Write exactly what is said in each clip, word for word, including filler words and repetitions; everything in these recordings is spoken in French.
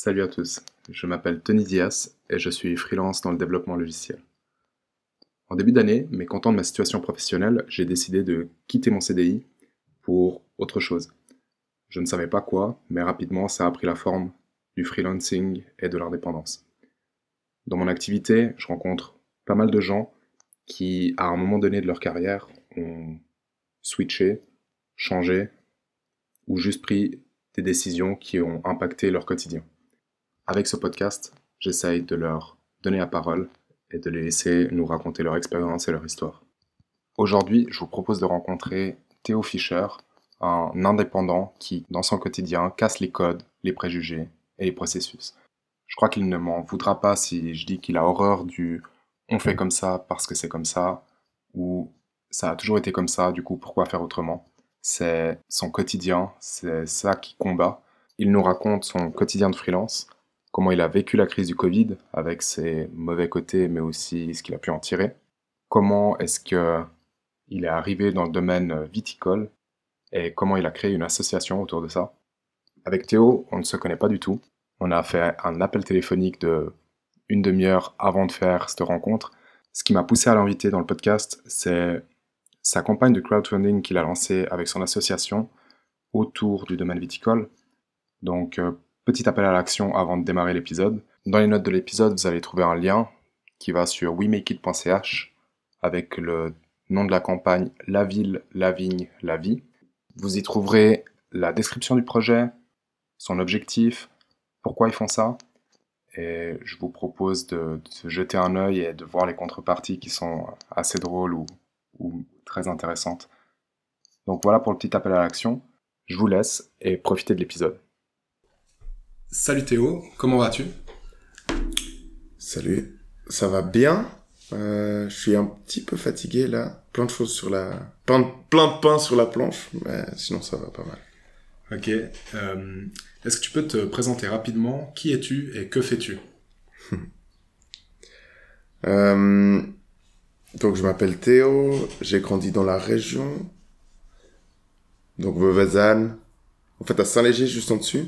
Salut à tous, je m'appelle Tony Diaz et je suis freelance dans le développement logiciel. En début d'année, mécontent de ma situation professionnelle, j'ai décidé de quitter mon C D I pour autre chose. Je ne savais pas quoi, mais rapidement ça a pris la forme du freelancing et de l'indépendance. Dans mon activité, je rencontre pas mal de gens qui, à un moment donné de leur carrière, ont switché, changé ou juste pris des décisions qui ont impacté leur quotidien. Avec ce podcast, j'essaye de leur donner la parole et de les laisser nous raconter leur expérience et leur histoire. Aujourd'hui, je vous propose de rencontrer Théo Fischer, un indépendant qui, dans son quotidien, casse les codes, les préjugés et les processus. Je crois qu'il ne m'en voudra pas si je dis qu'il a horreur du « on fait comme ça parce que c'est comme ça » ou « ça a toujours été comme ça, du coup pourquoi faire autrement ?» C'est son quotidien, c'est ça qui combat. Il nous raconte son quotidien de freelance, comment il a vécu la crise du Covid avec ses mauvais côtés mais aussi ce qu'il a pu en tirer, comment est-ce qu'il est arrivé dans le domaine viticole et comment il a créé une association autour de ça. Avec Théo, on ne se connaît pas du tout. On a fait un appel téléphonique de une demi-heure avant de faire cette rencontre. Ce qui m'a poussé à l'inviter dans le podcast, c'est sa campagne de crowdfunding qu'il a lancée avec son association autour du domaine viticole. Donc, euh, petit appel à l'action avant de démarrer l'épisode. Dans les notes de l'épisode, vous allez trouver un lien qui va sur wemakeit.ch avec le nom de la campagne « La ville, la vigne, la vie ». Vous y trouverez la description du projet, son objectif, pourquoi ils font ça, et je vous propose de, de jeter un œil et de voir les contreparties qui sont assez drôles ou, ou très intéressantes. Donc voilà pour le petit appel à l'action, je vous laisse et profitez de l'épisode. Salut Théo, comment vas-tu ? Salut, ça va bien, euh, je suis un petit peu fatigué là, plein de choses sur la... plein de, plein de pain sur la planche, mais sinon ça va pas mal. Ok, euh, est-ce que tu peux te présenter rapidement ? Qui es-tu et que fais-tu ? euh, Donc je m'appelle Théo, j'ai grandi dans la région, donc Vevezane, en fait à Saint-Léger juste en dessus.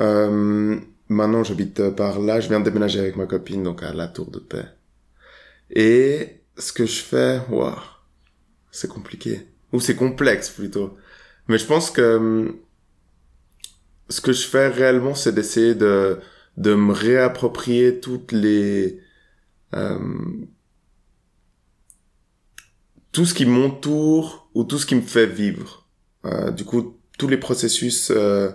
Euh, maintenant j'habite par là, je viens de déménager avec ma copine, donc à la Tour de Paix. Et ce que je fais, waouh, c'est compliqué, ou c'est complexe plutôt. Mais je pense que hum, ce que je fais réellement, c'est d'essayer de de me réapproprier toutes les euh, tout ce qui m'entoure ou tout ce qui me fait vivre. Euh, du coup, tous les processus, euh,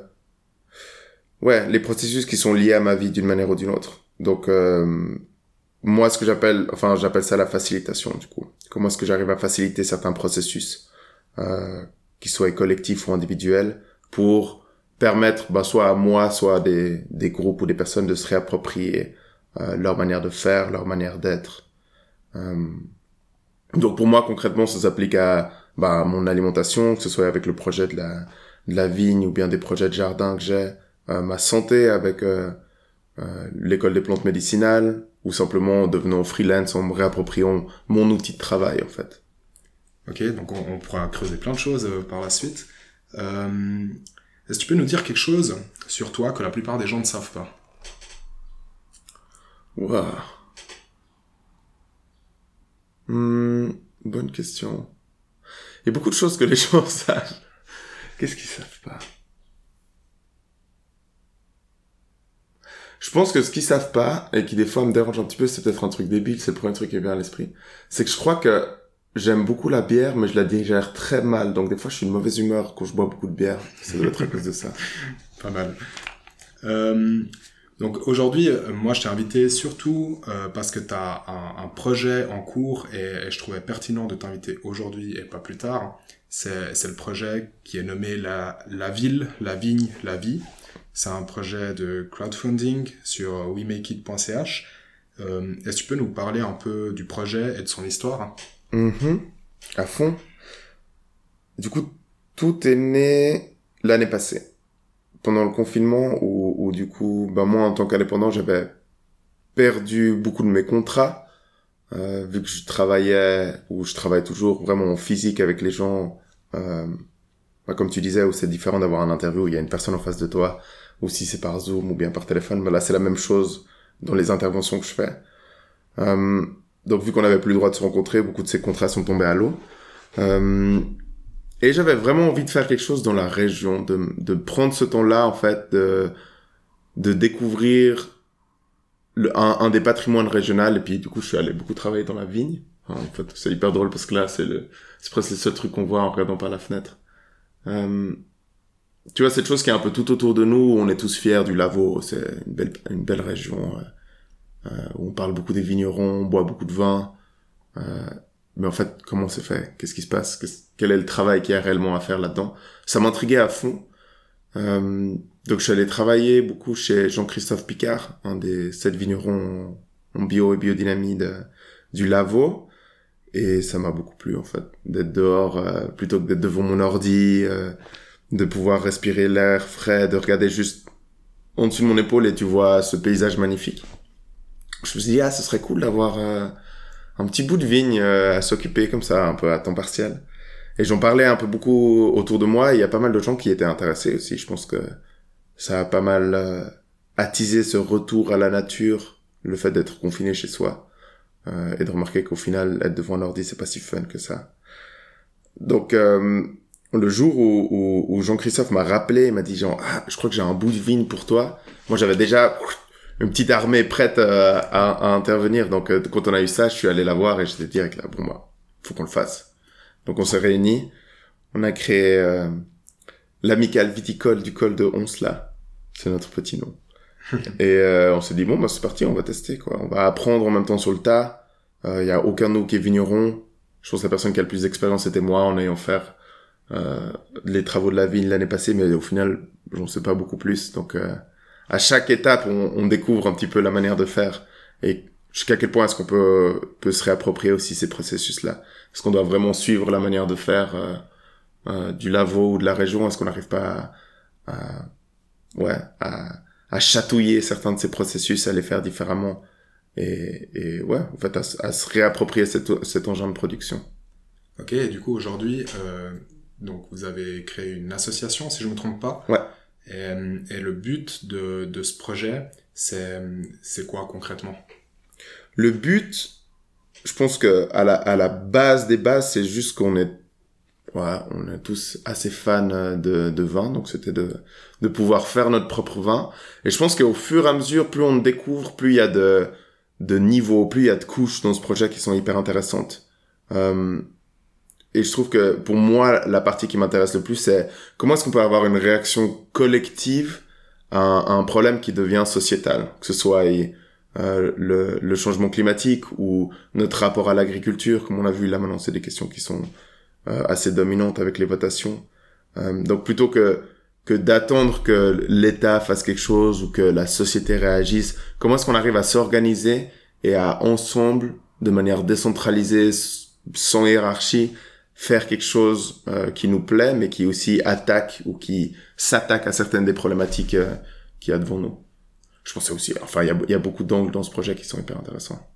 ouais, les processus qui sont liés à ma vie d'une manière ou d'une autre. Donc euh, moi, ce que j'appelle, enfin, j'appelle ça la facilitation. Du coup, comment est-ce que j'arrive à faciliter certains processus? Euh, qu'ils soient collectifs ou individuels, pour permettre bah, soit à moi, soit à des, des groupes ou des personnes de se réapproprier euh, leur manière de faire, leur manière d'être. Euh, donc pour moi, concrètement, ça s'applique à bah, mon alimentation, que ce soit avec le projet de la, de la vigne ou bien des projets de jardin que j'ai, euh, ma santé avec euh, euh, l'école des plantes médicinales, ou simplement en devenant freelance, en me réappropriant mon outil de travail en fait. Ok, donc on, on pourra creuser plein de choses euh, par la suite. Euh, est-ce que tu peux nous dire quelque chose sur toi que la plupart des gens ne savent pas ? Waouh. Mmh, bonne question. Il y a beaucoup de choses que les gens savent. Qu'est-ce qu'ils savent pas ? Je pense que ce qu'ils savent pas, et qui des fois me dérange un petit peu, c'est peut-être un truc débile, c'est le premier truc qui me vient à l'esprit, c'est que je crois que j'aime beaucoup la bière, mais je la digère très mal. Donc, des fois, je suis de mauvaise humeur quand je bois beaucoup de bière. Ça doit être à cause de ça. Pas mal. Euh, donc, aujourd'hui, moi, je t'ai invité surtout euh, parce que tu as un, un projet en cours et, et je trouvais pertinent de t'inviter aujourd'hui et pas plus tard. C'est, c'est le projet qui est nommé la, la ville, la vigne, la vie. C'est un projet de crowdfunding sur wemakeit.ch. Euh, est-ce que tu peux nous parler un peu du projet et de son histoire ? Mmh, à fond. Du coup, tout est né l'année passée, pendant le confinement, où, où du coup, ben moi en tant qu'indépendant, j'avais perdu beaucoup de mes contrats, euh, vu que je travaillais, ou je travaille toujours vraiment en physique avec les gens, euh, Bah, comme tu disais, où c'est différent d'avoir un interview où il y a une personne en face de toi, ou si c'est par Zoom ou bien par téléphone, bah là c'est la même chose dans les interventions que je fais. Euh, donc vu qu'on n'avait plus le droit de se rencontrer, beaucoup de ces contrats sont tombés à l'eau. Euh, et j'avais vraiment envie de faire quelque chose dans la région, de, de prendre ce temps-là en fait, de, de découvrir le, un, un des patrimoines régionaux. Et puis du coup je suis allé beaucoup travailler dans la vigne. En fait c'est hyper drôle parce que là c'est le, c'est presque le seul truc qu'on voit en regardant par la fenêtre. Euh, tu vois, cette chose qui est un peu tout autour de nous, on est tous fiers du Lavaux, c'est une belle, une belle région, euh, où on parle beaucoup des vignerons, on boit beaucoup de vin, euh, mais en fait, comment c'est fait? Qu'est-ce qui se passe? Qu'est-ce, quel est le travail qu'il y a réellement à faire là-dedans? Ça m'intriguait à fond, euh, donc je suis allé travailler beaucoup chez Jean-Christophe Picard, un des sept vignerons en bio et biodynamie de, du Lavaux. Et ça m'a beaucoup plu, en fait, d'être dehors, euh, plutôt que d'être devant mon ordi, euh, de pouvoir respirer l'air frais, de regarder juste en dessous de mon épaule et tu vois ce paysage magnifique. Je me suis dit, ah, ce serait cool d'avoir euh, un petit bout de vigne euh, à s'occuper comme ça, un peu à temps partiel. Et j'en parlais un peu beaucoup autour de moi, et il y a pas mal de gens qui étaient intéressés aussi. Je pense que ça a pas mal euh, attisé ce retour à la nature, le fait d'être confiné chez soi. Euh, et de remarquer qu'au final, être devant un ordi, c'est pas si fun que ça. Donc, euh, le jour où, où, où Jean-Christophe m'a rappelé, il m'a dit genre, ah, je crois que j'ai un bout de vigne pour toi. Moi, j'avais déjà une petite armée prête euh, à, à intervenir. Donc, euh, quand on a eu ça, je suis allé la voir et j'étais direct là, bon, bah, faut qu'on le fasse. Donc, on s'est réunis. On a créé euh, l'amicale viticole du col de Onsla. C'est notre petit nom. Et euh, on s'est dit, bon, bah, c'est parti, on va tester, quoi. On va apprendre en même temps sur le tas. Il euh, n'y a aucun de nous qui est vigneron. Je pense que la personne qui a le plus d'expérience, c'était moi, en ayant fait euh, les travaux de la vigne l'année passée. Mais au final, j'en sais pas beaucoup plus. Donc, euh, à chaque étape, on, on découvre un petit peu la manière de faire. Et jusqu'à quel point est-ce qu'on peut, peut se réapproprier aussi ces processus-là? Est-ce qu'on doit vraiment suivre la manière de faire euh, euh, du Lavaux ou de la région? Est-ce qu'on n'arrive pas à... à ouais, à... à chatouiller certains de ces processus, à les faire différemment, et, et ouais, en fait, à, à se réapproprier cet, cet engin de production. Ok, et du coup, aujourd'hui, euh, donc vous avez créé une association, si je ne me trompe pas. Ouais. Et, et le but de, de ce projet, c'est, c'est quoi concrètement? Le but, je pense que à la, à la base des bases, c'est juste qu'on est ouais, on est tous assez fans de, de vin, donc c'était de, de pouvoir faire notre propre vin. Et je pense qu'au fur et à mesure, plus on découvre, plus il y a de, de niveaux, plus il y a de couches dans ce projet qui sont hyper intéressantes. Euh, et je trouve que pour moi, la partie qui m'intéresse le plus, c'est comment est-ce qu'on peut avoir une réaction collective à un, à un problème qui devient sociétal, que ce soit euh, le, le changement climatique ou notre rapport à l'agriculture, comme on l'a vu là maintenant, c'est des questions qui sont assez dominante avec les votations. Euh, donc plutôt que que d'attendre que l'État fasse quelque chose ou que la société réagisse, comment est-ce qu'on arrive à s'organiser et à ensemble, de manière décentralisée, sans hiérarchie, faire quelque chose euh, qui nous plaît, mais qui aussi attaque ou qui s'attaque à certaines des problématiques euh, qu'il y a devant nous. Je pensais aussi, enfin, il y a, y a beaucoup d'angles dans ce projet qui sont hyper intéressants.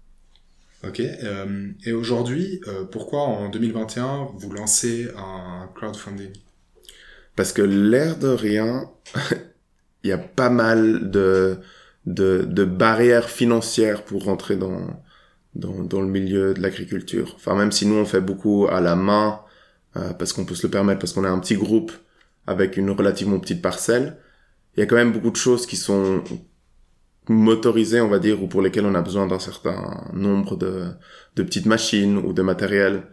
Ok, euh, et aujourd'hui, euh, pourquoi en deux mille vingt et un vous lancez un crowdfunding? Parce que l'air de rien, il y a pas mal de, de, de barrières financières pour rentrer dans, dans, dans le milieu de l'agriculture. Enfin, même si nous on fait beaucoup à la main, euh, parce qu'on peut se le permettre, parce qu'on est un petit groupe avec une relativement petite parcelle, il y a quand même beaucoup de choses qui sont motorisés, on va dire, ou pour lesquels on a besoin d'un certain nombre de, de petites machines ou de matériel.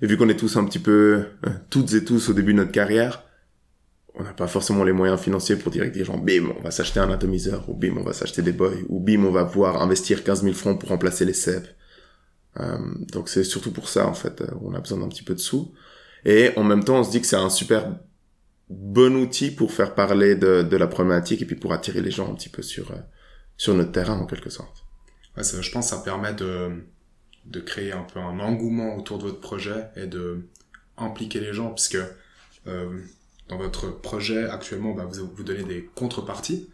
Et vu qu'on est tous un petit peu, toutes et tous, au début de notre carrière, on n'a pas forcément les moyens financiers pour dire des gens, bim, on va s'acheter un atomiseur, ou bim, on va s'acheter des boys, ou bim, on va pouvoir investir quinze mille francs pour remplacer les cèpes. Euh, donc c'est surtout pour ça, en fait, on a besoin d'un petit peu de sous. Et en même temps, on se dit que c'est un super bon outil pour faire parler de, de la problématique et puis pour attirer les gens un petit peu sur... Euh, sur notre terrain, en quelque sorte. Ouais, ça, je pense que ça permet de, de créer un peu un engouement autour de votre projet et de impliquer les gens, puisque euh, dans votre projet, actuellement, bah, vous, vous donnez des contreparties.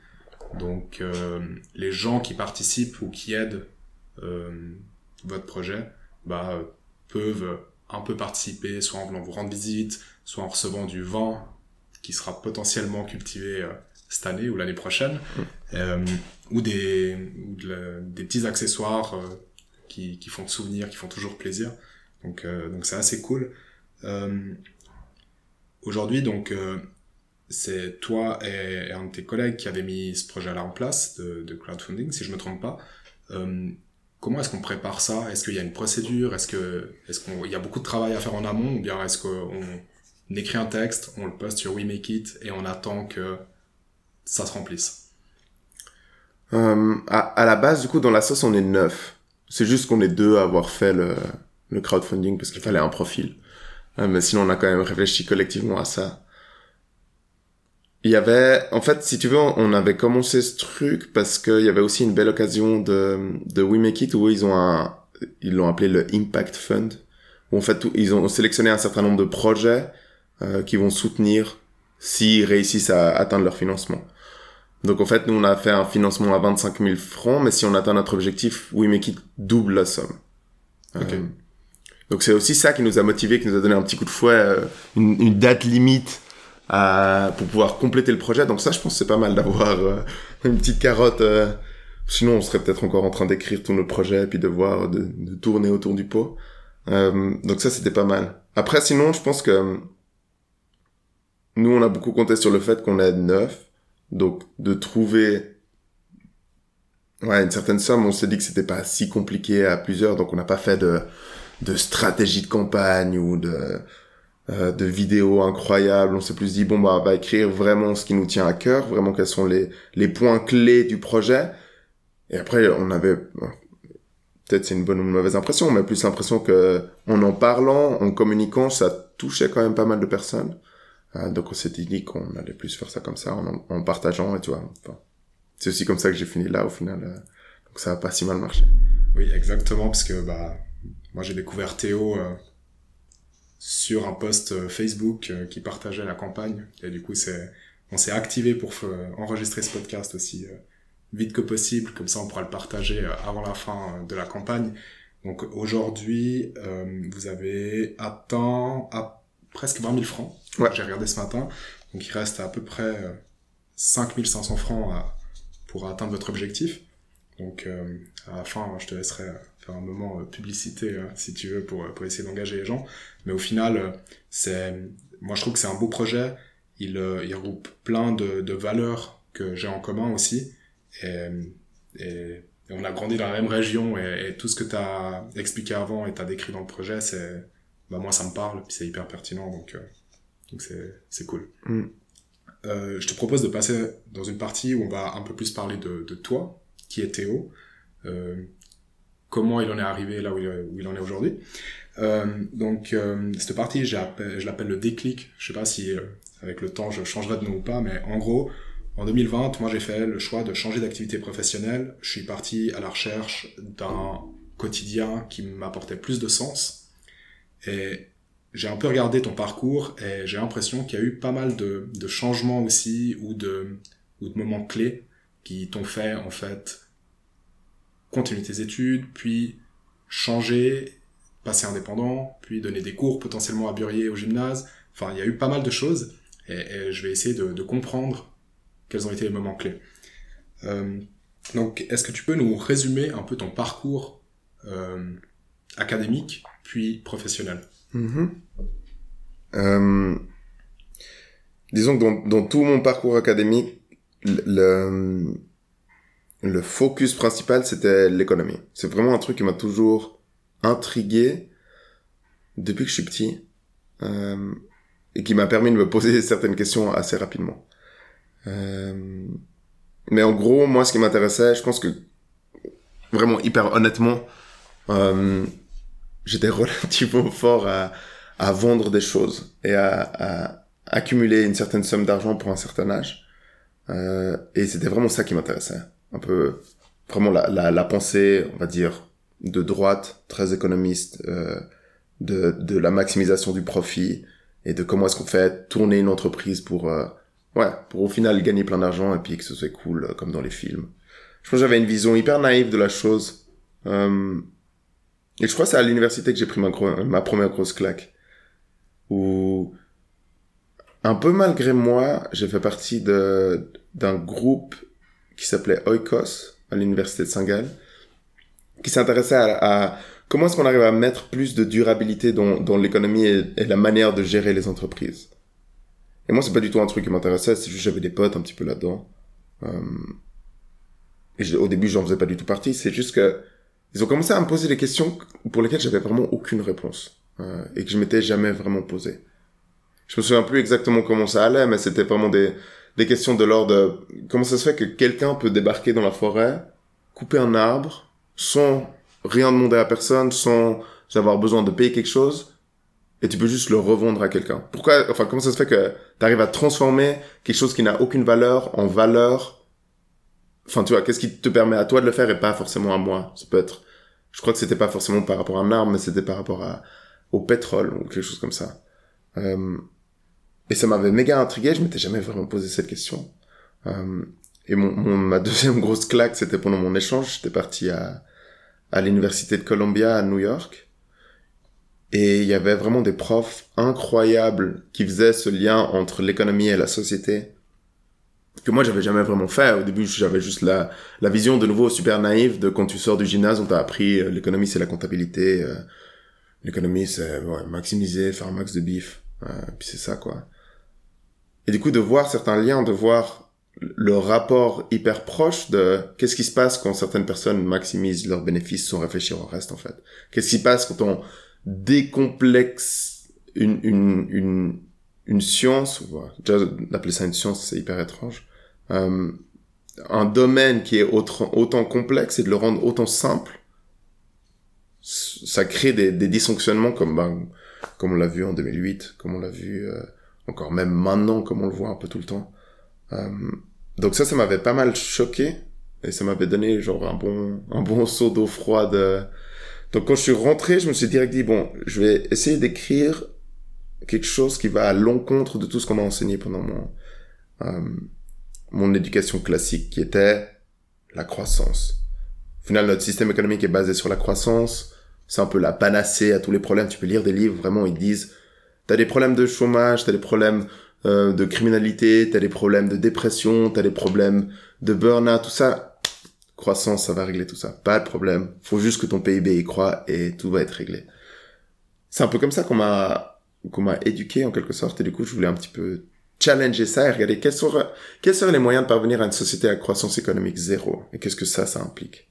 Donc, euh, les gens qui participent ou qui aident euh, votre projet bah, peuvent un peu participer, soit en venant vous rendre visite, soit en recevant du vin, qui sera potentiellement cultivé euh, cette année ou l'année prochaine, euh, ou des, ou de la, des petits accessoires euh, qui, qui font souvenir, qui font toujours plaisir. Donc, euh, donc c'est assez cool. Euh, aujourd'hui, donc, euh, c'est toi et, et un de tes collègues qui avaient mis ce projet-là en place de, de crowdfunding, si je me trompe pas. Euh, Comment est-ce qu'on prépare ça? Est-ce qu'il y a une procédure? Est-ce que, est-ce qu'on, il y a beaucoup de travail à faire en amont? Ou bien est-ce qu'on on écrit un texte, on le poste sur wemakeit et on attend que ça se remplisse? Euh, à, à la base, du coup, dans la sauce, on est neuf. C'est juste qu'on est deux à avoir fait le, le crowdfunding parce qu'il fallait un profil. Euh, mais sinon, on a quand même réfléchi collectivement à ça. Il y avait, en fait, si tu veux, on avait commencé ce truc parce qu'il y avait aussi une belle occasion de, de We Make It où ils ont un, ils l'ont appelé le Impact Fund. Où en fait, ils ont sélectionné un certain nombre de projets, euh, qui vont soutenir s'ils réussissent à atteindre leur financement. Donc, en fait, nous, on a fait un financement à vingt-cinq mille francs, mais si on atteint notre objectif, We Make It double la somme. Okay. Euh, donc, c'est aussi ça qui nous a motivés, qui nous a donné un petit coup de fouet, euh, une, une date limite. Euh, pour pouvoir compléter le projet. Donc ça, je pense que c'est pas mal d'avoir euh, une petite carotte. Euh... Sinon, on serait peut-être encore en train d'écrire tous nos projets et puis de voir, de, de tourner autour du pot. Euh, donc ça, c'était pas mal. Après, sinon, je pense que euh, nous, on a beaucoup compté sur le fait qu'on est neuf. Donc, de trouver ouais, une certaine somme, on s'est dit que c'était pas si compliqué à plusieurs. Donc, on n'a pas fait de, de stratégie de campagne ou de... Euh, de vidéos incroyables. On s'est plus dit bon bah on va écrire vraiment ce qui nous tient à cœur, vraiment quels sont les les points clés du projet. Et après on avait peut-être c'est une bonne ou une mauvaise impression, mais plus l'impression que en en parlant, en communiquant, ça touchait quand même pas mal de personnes. Euh, donc on s'est dit qu'on allait plus faire ça comme ça en en partageant et tu vois. Enfin, c'est aussi comme ça que j'ai fini là au final. Euh, donc ça a pas si mal marché. Oui, exactement parce que bah moi j'ai découvert Théo euh... sur un post Facebook qui partageait la campagne. Et du coup, c'est, on s'est activé pour enregistrer ce podcast aussi vite que possible. Comme ça, on pourra le partager avant la fin de la campagne. Donc, aujourd'hui, euh, vous avez atteint à presque vingt mille francs. Ouais. J'ai regardé ce matin. Donc, il reste à peu près cinq mille cinq cents francs à, pour atteindre votre objectif. Donc, euh, à la fin, je te laisserai faire un moment euh, publicité, euh, si tu veux, pour, pour essayer d'engager les gens. Mais au final, euh, c'est, moi, je trouve que c'est un beau projet. Il, euh, il regroupe plein de, de valeurs que j'ai en commun aussi. Et, et, et on a grandi dans la même région et, et tout ce que tu as expliqué avant et tu as décrit dans le projet, c'est, bah, moi, ça me parle, puis c'est hyper pertinent. Donc, euh, donc c'est, c'est cool. Mm. Euh, je te propose de passer dans une partie où on va un peu plus parler de, de toi. Qui est Théo, euh, comment il en est arrivé là où il, où il en est aujourd'hui. Euh, donc, euh, cette partie, je l'appelle le déclic. Je sais pas si, euh, avec le temps, je changerai de nom ou pas, mais en gros, en deux mille vingt, moi, j'ai fait le choix de changer d'activité professionnelle. Je suis parti à la recherche d'un quotidien qui m'apportait plus de sens. Et j'ai un peu regardé ton parcours et j'ai l'impression qu'il y a eu pas mal de, de changements aussi ou de, ou de moments clés qui t'ont fait, en fait, continuer tes études, puis changer, passer indépendant, puis donner des cours potentiellement à Burier, au gymnase. Enfin, il y a eu pas mal de choses, et, et je vais essayer de, de comprendre quels ont été les moments clés. Euh, donc, est-ce que tu peux nous résumer un peu ton parcours euh, académique, puis professionnel? Mmh. euh, Disons que dans, dans tout mon parcours académique, Le, le focus principal, c'était l'économie. C'est vraiment un truc qui m'a toujours intrigué depuis que je suis petit, euh, et qui m'a permis de me poser certaines questions assez rapidement. Euh, mais en gros, moi, ce qui m'intéressait, je pense que vraiment hyper honnêtement, euh, j'étais relativement fort à, à vendre des choses et à, à accumuler une certaine somme d'argent pour un certain âge. Euh, et c'était vraiment ça qui m'intéressait. Un peu, vraiment la, la, la pensée, on va dire, de droite, très économiste, euh, de, de la maximisation du profit et de comment est-ce qu'on fait tourner une entreprise pour, euh, ouais, pour au final gagner plein d'argent et puis que ce soit cool, euh, comme dans les films. Je pense que j'avais une vision hyper naïve de la chose. Euh, et je crois que c'est à l'université que j'ai pris ma, gro- ma première grosse claque. Où, un peu malgré moi, j'ai fait partie de, d'un groupe qui s'appelait Oikos à l'université de Saint-Galles, qui s'intéressait à, à comment est-ce qu'on arrive à mettre plus de durabilité dans, dans l'économie et, et la manière de gérer les entreprises. Et moi, c'est pas du tout un truc qui m'intéressait, c'est juste que j'avais des potes un petit peu là-dedans. Euh, et je, au début, j'en faisais pas du tout partie, c'est juste que ils ont commencé à me poser des questions pour lesquelles j'avais vraiment aucune réponse, euh, et que je m'étais jamais vraiment posé. Je me souviens plus exactement comment ça allait, mais c'était vraiment des, des questions de l'ordre de comment ça se fait que quelqu'un peut débarquer dans la forêt, couper un arbre, sans rien demander à personne, sans avoir besoin de payer quelque chose, et tu peux juste le revendre à quelqu'un. Pourquoi, enfin, comment ça se fait que t'arrives à transformer quelque chose qui n'a aucune valeur en valeur? Enfin, tu vois, qu'est-ce qui te permet à toi de le faire et pas forcément à moi? Ça peut être, je crois que c'était pas forcément par rapport à un arbre, mais c'était par rapport à, au pétrole ou quelque chose comme ça. Euh, et ça m'avait méga intrigué, je m'étais jamais vraiment posé cette question. Euh, et mon, mon, ma deuxième grosse claque, c'était pendant mon échange, j'étais parti à, à l'université de Columbia à New York. Et il y avait vraiment des profs incroyables qui faisaient ce lien entre l'économie et la société que moi j'avais jamais vraiment fait. Au début, j'avais juste la, la vision de nouveau super naïve de quand tu sors du gymnase, on t'a appris euh, l'économie c'est la comptabilité, euh, l'économie c'est ouais, maximiser, faire un max de bif, euh, puis c'est ça quoi. Et du coup de voir certains liens, de voir le rapport hyper proche de qu'est-ce qui se passe quand certaines personnes maximisent leurs bénéfices sans réfléchir au reste en fait. Qu'est-ce qui se passe quand on décomplexe une une une une science, ouais, déjà d'appeler ça une science c'est hyper étrange, euh, un domaine qui est autant, autant complexe et de le rendre autant simple, ça crée des, des dysfonctionnements comme ben, comme on l'a vu en deux mille huit, comme on l'a vu euh, encore même maintenant, comme on le voit un peu tout le temps. Euh, donc ça ça m'avait pas mal choqué et ça m'avait donné genre un bon un bon seau d'eau froide. Euh, Donc quand je suis rentré, je me suis direct dit, bon, je vais essayer d'écrire quelque chose qui va à l'encontre de tout ce qu'on m'a enseigné pendant mon euh, mon éducation classique, qui était la croissance. Au final, notre système économique est basé sur la croissance. C'est un peu la panacée à tous les problèmes. Tu peux lire des livres, vraiment, ils disent, t'as des problèmes de chômage, t'as des problèmes euh, de criminalité, t'as des problèmes de dépression, t'as des problèmes de burn-out, tout ça. Croissance, ça va régler tout ça. Pas de problème. Faut juste que ton P I B y croit et tout va être réglé. C'est un peu comme ça qu'on m'a, qu'on m'a éduqué en quelque sorte. Et du coup, je voulais un petit peu challenger ça et regarder quels sont, quels seraient les moyens de parvenir à une société à croissance économique zéro. Et qu'est-ce que ça, ça implique?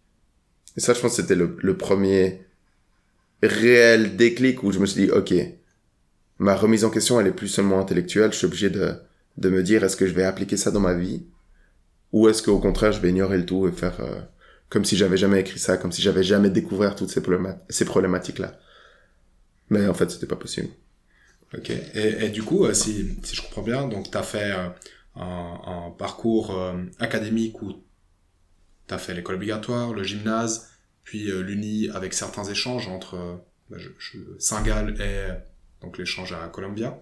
Et ça, je pense que c'était le, le premier réel déclic où je me suis dit, OK, ma remise en question, elle est plus seulement intellectuelle. Je suis obligé de, de me dire, est-ce que je vais appliquer ça dans ma vie? Ou est-ce qu'au contraire, je vais ignorer le tout et faire euh, comme si j'avais jamais écrit ça, comme si j'avais jamais découvert toutes ces, problémat- ces problématiques-là. Mais en fait, c'était pas possible. Ok. Et, et du coup, euh, si, si je comprends bien, donc t'as fait euh, un, un parcours euh, académique où t'as fait l'école obligatoire, le gymnase, puis euh, l'Uni avec certains échanges entre euh, je, je, Saint-Galles et donc l'échange à Columbia.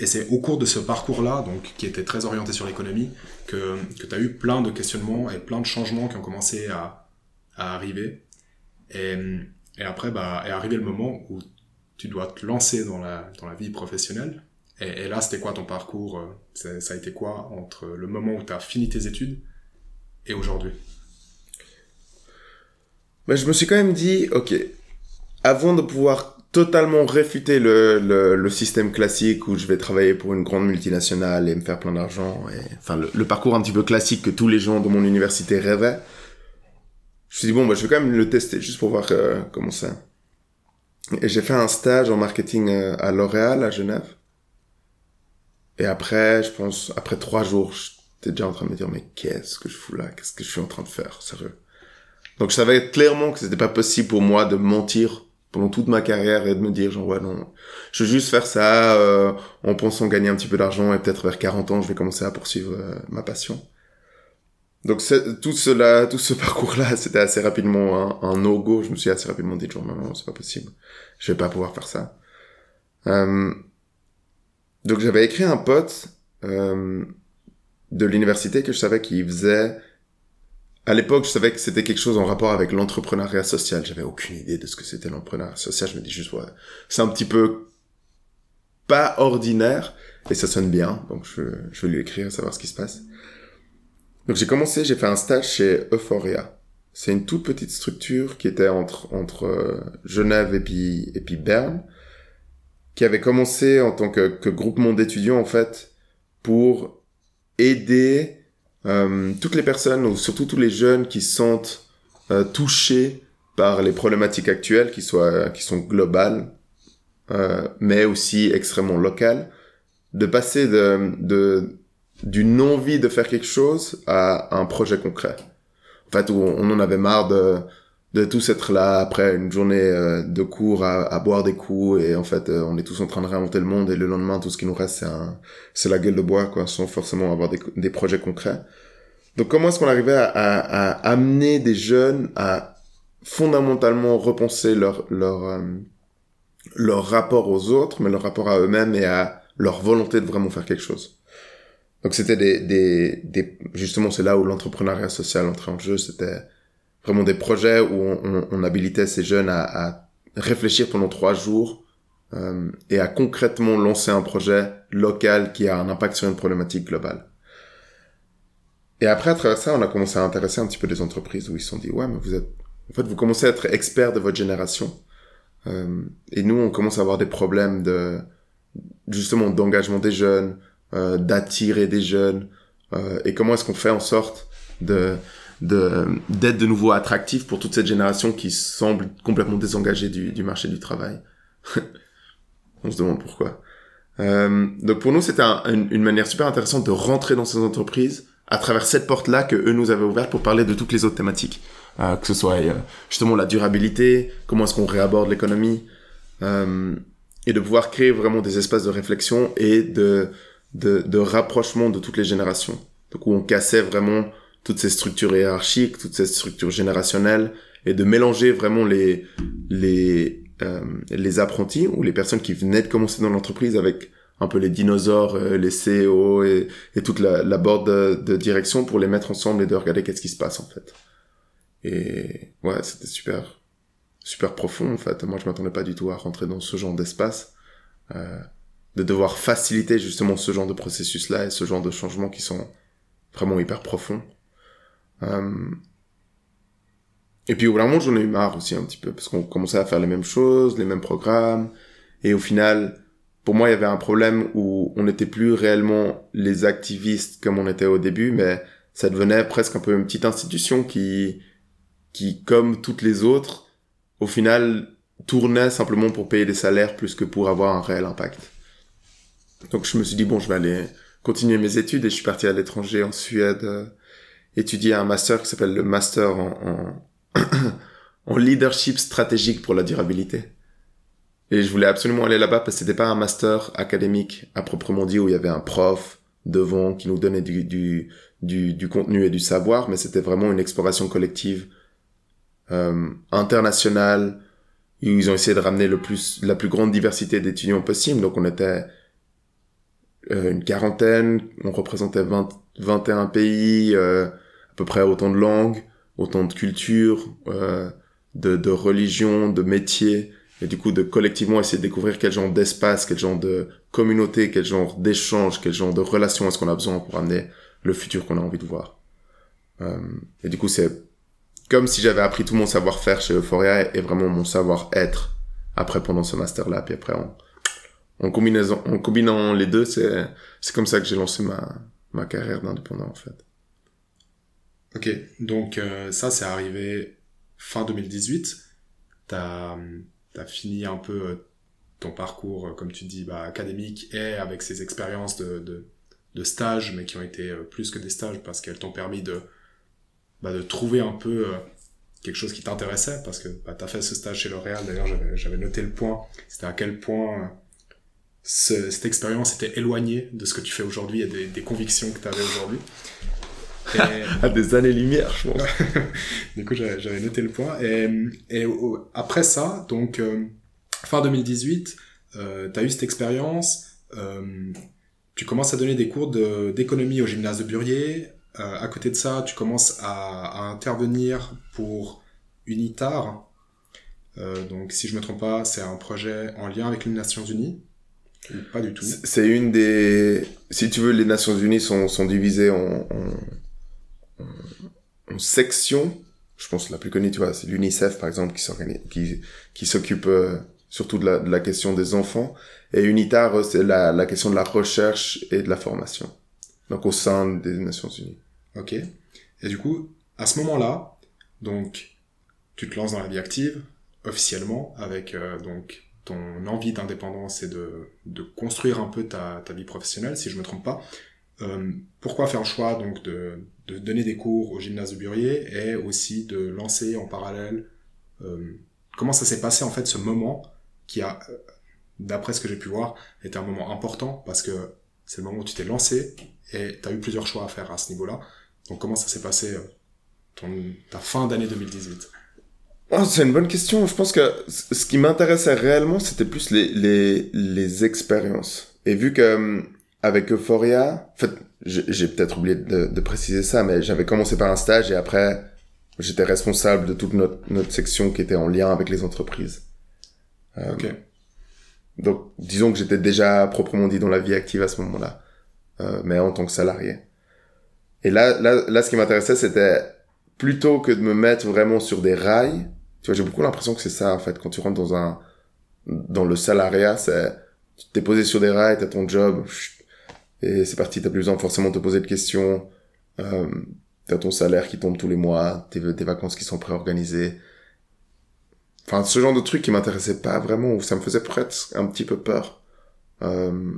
Et c'est au cours de ce parcours-là, donc, qui était très orienté sur l'économie, que, que tu as eu plein de questionnements et plein de changements qui ont commencé à, à arriver. Et, et après, bah, est arrivé le moment où tu dois te lancer dans la, dans la vie professionnelle. Et, et là, c'était quoi ton parcours? C'est, ça a été quoi entre le moment où tu as fini tes études et aujourd'hui? Bah, je me suis quand même dit, OK, avant de pouvoir totalement réfuter le, le, le système classique où je vais travailler pour une grande multinationale et me faire plein d'argent. Et, enfin, le, le parcours un petit peu classique que tous les gens de mon université rêvaient. Je me suis dit, bon, bah, je vais quand même le tester juste pour voir euh, comment ça. Et j'ai fait un stage en marketing euh, à L'Oréal, à Genève. Et après, je pense, après trois jours, j'étais déjà en train de me dire, mais qu'est-ce que je fous là? Qu'est-ce que je suis en train de faire? Sérieux. Donc, je savais clairement que c'était pas possible pour moi de mentir pendant toute ma carrière et de me dire genre ouais non, je veux juste faire ça euh, en pensant gagner un petit peu d'argent et peut-être vers quarante ans je vais commencer à poursuivre euh, ma passion. Donc c'est, tout cela, tout ce parcours là, c'était assez rapidement un, un no-go. Je me suis assez rapidement dit genre non, non c'est pas possible, je vais pas pouvoir faire ça. Euh, donc j'avais écrit un pote euh, de l'université que je savais qu'il faisait. À l'époque, je savais que c'était quelque chose en rapport avec l'entrepreneuriat social. J'avais aucune idée de ce que c'était l'entrepreneuriat social. Je me dis juste, ouais, c'est un petit peu pas ordinaire. Et ça sonne bien, donc je, je vais lui écrire, savoir ce qui se passe. Donc j'ai commencé, j'ai fait un stage chez Euphoria. C'est une toute petite structure qui était entre entre euh, Genève et puis et puis Berne, qui avait commencé en tant que, que groupement d'étudiants en fait pour aider euh, toutes les personnes, ou surtout tous les jeunes qui se sentent euh, touchés par les problématiques actuelles, qui soient qui sont globales, euh, mais aussi extrêmement locales, de passer de de d'une envie de faire quelque chose à un projet concret. En fait, on en avait marre de, de tous être là après une journée de cours à, à boire des coups, et en fait, on est tous en train de réinventer le monde, et le lendemain, tout ce qui nous reste, c'est, un, c'est la gueule de bois, quoi, sans forcément avoir des, des projets concrets. Donc, comment est-ce qu'on arrivait à, à, à amener des jeunes à fondamentalement repenser leur, leur, euh, leur rapport aux autres, mais leur rapport à eux-mêmes et à leur volonté de vraiment faire quelque chose? Donc c'était des, des, des, justement c'est là où l'entrepreneuriat social entrait en jeu, c'était vraiment des projets où on, on, on habilitait ces jeunes à, à réfléchir pendant trois jours euh, et à concrètement lancer un projet local qui a un impact sur une problématique globale. Et après, à travers ça, on a commencé à intéresser un petit peu les entreprises où ils se sont dit « Ouais, mais vous êtes... En fait, vous commencez à être experts de votre génération. Euh, et nous, on commence à avoir des problèmes de, justement, d'engagement des jeunes, Euh, d'attirer des jeunes euh, et comment est-ce qu'on fait en sorte de, de, d'être de nouveau attractif pour toute cette génération qui semble complètement désengagée du, du marché du travail. On se demande pourquoi. Euh, donc pour nous, c'était un, une, une manière super intéressante de rentrer dans ces entreprises à travers cette porte-là que eux nous avaient ouverte pour parler de toutes les autres thématiques. Euh, que ce soit euh, justement la durabilité, comment est-ce qu'on réaborde l'économie, euh, et de pouvoir créer vraiment des espaces de réflexion et de De, de rapprochement de toutes les générations. Donc où on cassait vraiment toutes ces structures hiérarchiques, toutes ces structures générationnelles, et de mélanger vraiment les les euh, les apprentis ou les personnes qui venaient de commencer dans l'entreprise avec un peu les dinosaures, euh, les C E O et, et toute la, la board de, de direction, pour les mettre ensemble et de regarder qu'est-ce qui se passe en fait. Et ouais, c'était super super profond en fait. Moi, je m'attendais pas du tout à rentrer dans ce genre d'espace. Euh, de devoir faciliter justement ce genre de processus-là et ce genre de changements qui sont vraiment hyper profonds. Euh... Et puis au bout d'un moment, j'en ai eu marre aussi un petit peu, parce qu'on commençait à faire les mêmes choses, les mêmes programmes, et au final, pour moi, il y avait un problème où on n'était plus réellement les activistes comme on était au début, mais ça devenait presque un peu une petite institution qui, qui comme toutes les autres, au final, tournait simplement pour payer des salaires plus que pour avoir un réel impact. Donc je me suis dit, bon, je vais aller continuer mes études, et je suis parti à l'étranger, en Suède, euh, étudier un master qui s'appelle le master en, en, en leadership stratégique pour la durabilité. Et je voulais absolument aller là-bas parce que c'était pas un master académique à proprement dit, où il y avait un prof devant qui nous donnait du, du, du, du contenu et du savoir, mais c'était vraiment une exploration collective, euh, internationale. Ils ont essayé de ramener le plus, la plus grande diversité d'étudiants possible, donc on était une quarantaine, on représentait vingt, vingt et un pays, euh, à peu près autant de langues, autant de cultures, euh, de, de religions, de métiers, et du coup de collectivement essayer de découvrir quel genre d'espace, quel genre de communauté, quel genre d'échange, quel genre de relation est-ce qu'on a besoin pour amener le futur qu'on a envie de voir. Euh, et du coup, c'est comme si j'avais appris tout mon savoir-faire chez Euphoria et vraiment mon savoir-être après pendant ce master-là, puis après on... En combinaison, en combinant les deux, c'est, c'est comme ça que j'ai lancé ma, ma carrière d'indépendant, en fait. Ok. Donc, euh, ça, c'est arrivé fin deux mille dix-huit. T'as, t'as fini un peu ton parcours, comme tu dis, bah, académique, et avec ces expériences de, de, de stages, mais qui ont été plus que des stages, parce qu'elles t'ont permis de, bah, de trouver un peu quelque chose qui t'intéressait, parce que, bah, t'as fait ce stage chez L'Oréal. D'ailleurs, j'avais, j'avais noté le point. C'était à quel point Ce, cette expérience était éloignée de ce que tu fais aujourd'hui et des, des convictions que tu avais aujourd'hui. Et... à des années-lumière, je pense. Du coup, j'avais, j'avais noté le point. Et, et au, après ça, donc, euh, fin deux mille dix-huit, euh, tu as eu cette expérience. Euh, tu commences à donner des cours de, d'économie au gymnase de Burier. Euh, à côté de ça, tu commences à, à intervenir pour UNITAR. Euh, donc, si je ne me trompe pas, c'est un projet en lien avec les Nations Unies. Pas du tout. C'est une des... Si tu veux, les Nations Unies sont, sont divisées en, en, en sections. Je pense que la plus connue, tu vois, c'est l'UNICEF, par exemple, qui s'organise, qui, qui s'occupe euh, surtout de la, de la question des enfants. Et UNITAR, c'est la, la question de la recherche et de la formation. Donc, au sein des Nations Unies. Ok. Et du coup, à ce moment-là, donc, tu te lances dans la vie active, officiellement, avec euh, donc ton envie d'indépendance et de, de construire un peu ta, ta vie professionnelle, si je me trompe pas. Euh, pourquoi faire le choix donc de, de donner des cours au gymnase de Burier et aussi de lancer en parallèle euh, comment ça s'est passé en fait ce moment qui a, d'après ce que j'ai pu voir, était un moment important parce que c'est le moment où tu t'es lancé et tu as eu plusieurs choix à faire à ce niveau-là. Donc comment ça s'est passé ton, ta fin d'année deux mille dix-huit ? Oh, c'est une bonne question. Je pense que ce qui m'intéressait réellement, c'était plus les, les, les expériences. Et vu que, avec Euphoria, en fait, j'ai, j'ai peut-être oublié de, de préciser ça, mais j'avais commencé par un stage et après, j'étais responsable de toute notre, notre section qui était en lien avec les entreprises. Euh, okay. Donc, disons que j'étais déjà proprement dit dans la vie active à ce moment-là, euh, mais en tant que salarié. Et là, là, là, ce qui m'intéressait, c'était plutôt que de me mettre vraiment sur des rails. Tu vois, j'ai beaucoup l'impression que c'est ça, en fait, quand tu rentres dans un, dans le salariat, c'est, tu t'es posé sur des rails, t'as ton job, et c'est parti, t'as plus besoin forcément de te poser de questions, euh, t'as ton salaire qui tombe tous les mois, tes, tes vacances qui sont préorganisées. Enfin, ce genre de truc qui m'intéressait pas vraiment, ou ça me faisait presque un petit peu peur. Euh,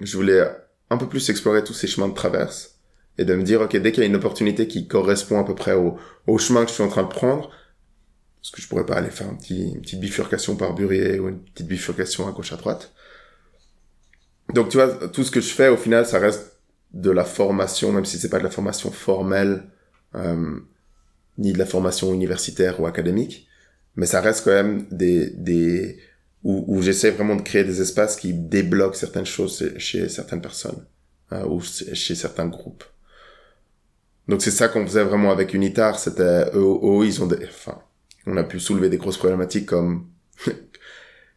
je voulais un peu plus explorer tous ces chemins de traverse, et de me dire, ok, dès qu'il y a une opportunité qui correspond à peu près au, au chemin que je suis en train de prendre, parce que je pourrais pas aller faire un petit, une petite bifurcation par Burier ou une petite bifurcation à gauche à droite. Donc tu vois, tout ce que je fais au final, ça reste de la formation, même si c'est pas de la formation formelle, euh, ni de la formation universitaire ou académique, mais ça reste quand même des, des, où, où j'essaie vraiment de créer des espaces qui débloquent certaines choses chez certaines personnes, euh, ou chez certains groupes. Donc c'est ça qu'on faisait vraiment avec UNITAR, c'était eux, eux ils ont des, enfin, on a pu soulever des grosses problématiques comme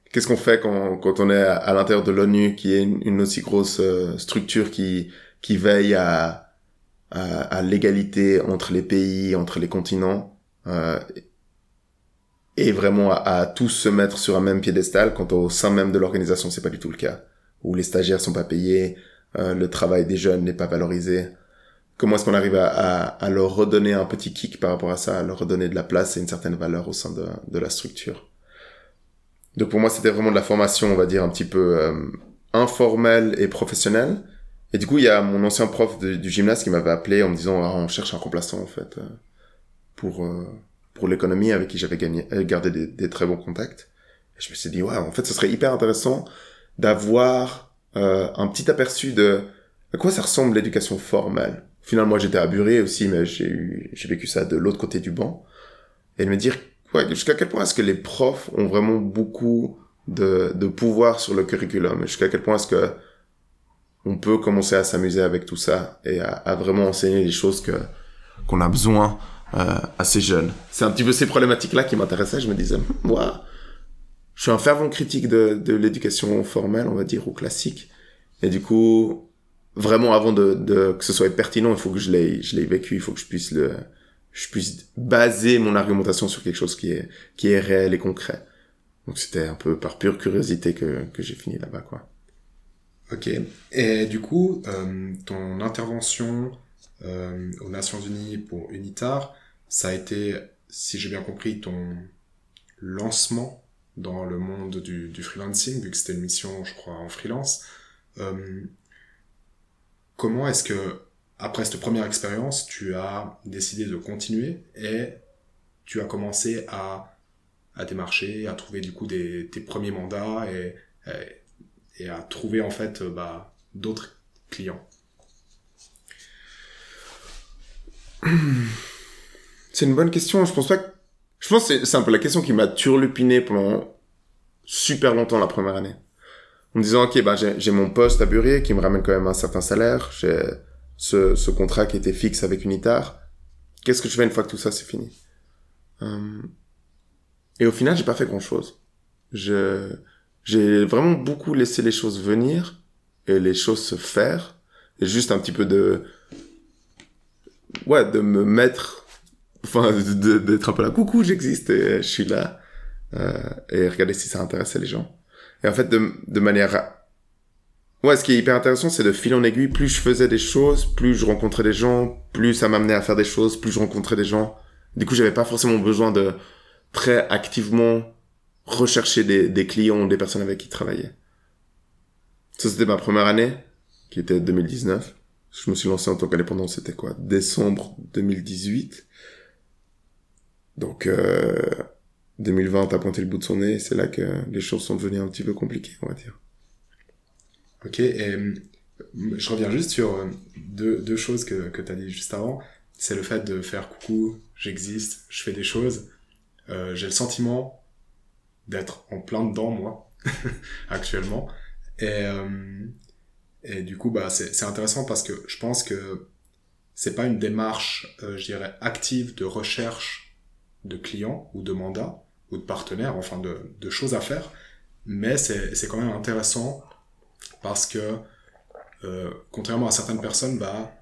qu'est-ce qu'on fait quand, quand on est à, à l'intérieur de l'ONU, qui est une, une aussi grosse euh, structure qui, qui veille à, à, à l'égalité entre les pays, entre les continents, euh, et vraiment à, à tous se mettre sur un même piédestal, quand au sein même de l'organisation, c'est pas du tout le cas, où les stagiaires sont pas payés, euh, le travail des jeunes n'est pas valorisé. Comment est-ce qu'on arrive à, à, à leur redonner un petit kick par rapport à ça, à leur redonner de la place et une certaine valeur au sein de, de la structure. Donc pour moi, c'était vraiment de la formation, on va dire, un petit peu euh, informelle et professionnelle. Et du coup, il y a mon ancien prof de, du gymnase qui m'avait appelé en me disant ah, « on cherche un remplaçant, en fait, pour euh, pour l'économie, avec qui j'avais gagné, gardé des, des très bons contacts. » Et je me suis dit « ouais, en fait, ce serait hyper intéressant d'avoir euh, un petit aperçu de à quoi ça ressemble l'éducation formelle. » Finalement, moi, j'étais à Burier aussi, mais j'ai eu, j'ai vécu ça de l'autre côté du banc. Et de me dire, ouais, jusqu'à quel point est-ce que les profs ont vraiment beaucoup de, de pouvoir sur le curriculum? Et jusqu'à quel point est-ce que on peut commencer à s'amuser avec tout ça et à, à vraiment enseigner les choses que, qu'on a besoin, euh, à ces jeunes. C'est un petit peu ces problématiques-là qui m'intéressaient. Je me disais, moi, je suis un fervent critique de, de l'éducation formelle, on va dire, ou classique. Et du coup, vraiment, avant de, de que ce soit pertinent, il faut que je l'ai, je l'ai vécu, il faut que je puisse le, je puisse baser mon argumentation sur quelque chose qui est, qui est réel et concret. Donc c'était un peu par pure curiosité que, que j'ai fini là-bas, quoi. Ok. Et du coup, euh, ton intervention euh, aux Nations Unies pour UNITAR, ça a été, si j'ai bien compris, ton lancement dans le monde du, du freelancing, vu que c'était une mission, je crois, en freelance. Euh, Comment est-ce que, après cette première expérience, tu as décidé de continuer et tu as commencé à, à démarcher, à trouver du coup des, tes premiers mandats et, et, et à trouver en fait bah, d'autres clients? C'est une bonne question. Je pense pas que... Je pense que c'est, c'est un peu la question qui m'a turlupiné pendant super longtemps la première année. En me disant, ok, bah, j'ai, j'ai mon poste à Burier qui me ramène quand même un certain salaire. J'ai ce, ce contrat qui était fixe avec UNITAR. Qu'est-ce que je fais une fois que tout ça, c'est fini? Hum. Et au final, j'ai pas fait grand-chose. Je, j'ai vraiment beaucoup laissé les choses venir et les choses se faire, et juste un petit peu de ouais de me mettre, enfin de, d'être un peu là, coucou, j'existe et je suis là, euh, et regarder si ça intéressait les gens. Et en fait, de de manière ouais, ce qui est hyper intéressant, c'est de fil en aiguille, plus je faisais des choses, plus je rencontrais des gens, plus ça m'amenait à faire des choses, plus je rencontrais des gens. Du coup, j'avais pas forcément besoin de très activement rechercher des, des clients, des personnes avec qui travailler. Ça, c'était ma première année, qui était deux mille dix-neuf. Je me suis lancé en tant qu'indépendant, c'était quoi? Décembre deux mille dix-huit. Donc, euh, deux mille vingt a pointé le bout de son nez, et c'est là que les choses sont devenues un petit peu compliquées, on va dire. Ok, et je reviens juste sur deux, deux choses que, que tu as dit juste avant. C'est le fait de faire coucou, j'existe, je fais des choses. Euh, j'ai le sentiment d'être en plein dedans, moi, actuellement. Et, euh, et du coup, bah, c'est, c'est intéressant parce que je pense que c'est pas une démarche, euh, je dirais, active de recherche de clients ou de mandats ou de partenaires, enfin de, de choses à faire. Mais c'est, c'est quand même intéressant. Parce que, euh, contrairement à certaines personnes, bah,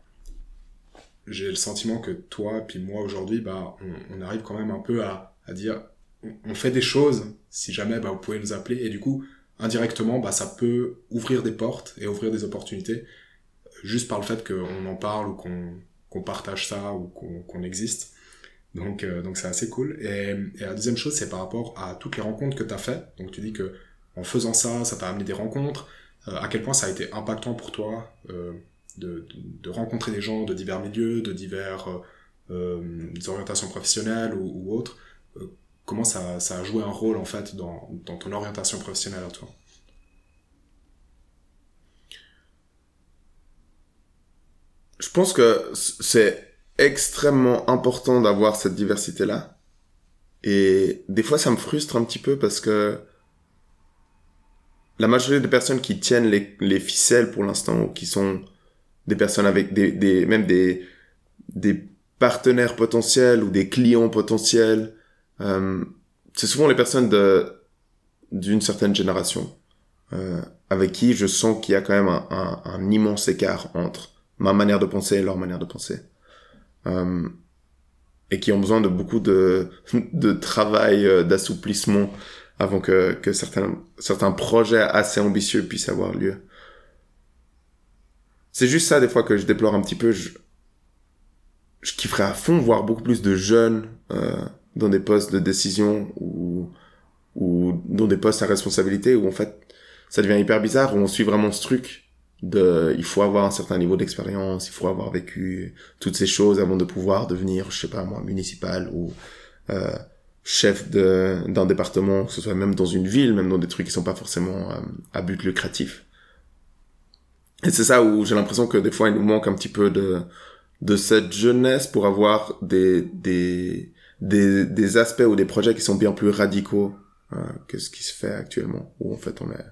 j'ai le sentiment que toi, puis moi aujourd'hui, bah, on, on arrive quand même un peu à, à dire, on, on fait des choses, si jamais, bah, vous pouvez nous appeler, et du coup, indirectement, bah, ça peut ouvrir des portes et ouvrir des opportunités, juste par le fait qu'on en parle, ou qu'on, qu'on partage ça, ou qu'on, qu'on existe. Donc, euh, donc c'est assez cool. Et, et la deuxième chose, c'est par rapport à toutes les rencontres que t'as fait. Donc, tu dis que, en faisant ça, ça t'a amené des rencontres. Euh, à quel point ça a été impactant pour toi euh, de, de, de rencontrer des gens de divers milieux, de divers euh, des orientations professionnelles ou, ou autres. Euh, comment ça, ça a joué un rôle en fait dans, dans ton orientation professionnelle à toi? Je pense que c'est extrêmement important d'avoir cette diversité-là. Et des fois, ça me frustre un petit peu parce que la majorité des personnes qui tiennent les, les ficelles pour l'instant, ou qui sont des personnes avec des, des, même des, des partenaires potentiels ou des clients potentiels, euh, c'est souvent les personnes de, d'une certaine génération, euh, avec qui je sens qu'il y a quand même un, un, un immense écart entre ma manière de penser et leur manière de penser. Euh, et qui ont besoin de beaucoup de, de travail, d'assouplissement, avant que, que certains, certains projets assez ambitieux puissent avoir lieu. C'est juste ça, des fois, que je déplore un petit peu. Je, je kifferais à fond voir beaucoup plus de jeunes, euh, dans des postes de décision ou, ou dans des postes à responsabilité où, en fait, ça devient hyper bizarre, où on suit vraiment ce truc de, il faut avoir un certain niveau d'expérience, il faut avoir vécu toutes ces choses avant de pouvoir devenir, je sais pas moi, municipal ou, euh, chef de, d'un département, que ce soit même dans une ville, même dans des trucs qui sont pas forcément euh, à but lucratif. Et c'est ça où j'ai l'impression que des fois il nous manque un petit peu de de cette jeunesse pour avoir des des des, des aspects ou des projets qui sont bien plus radicaux euh, que ce qui se fait actuellement, où en fait on est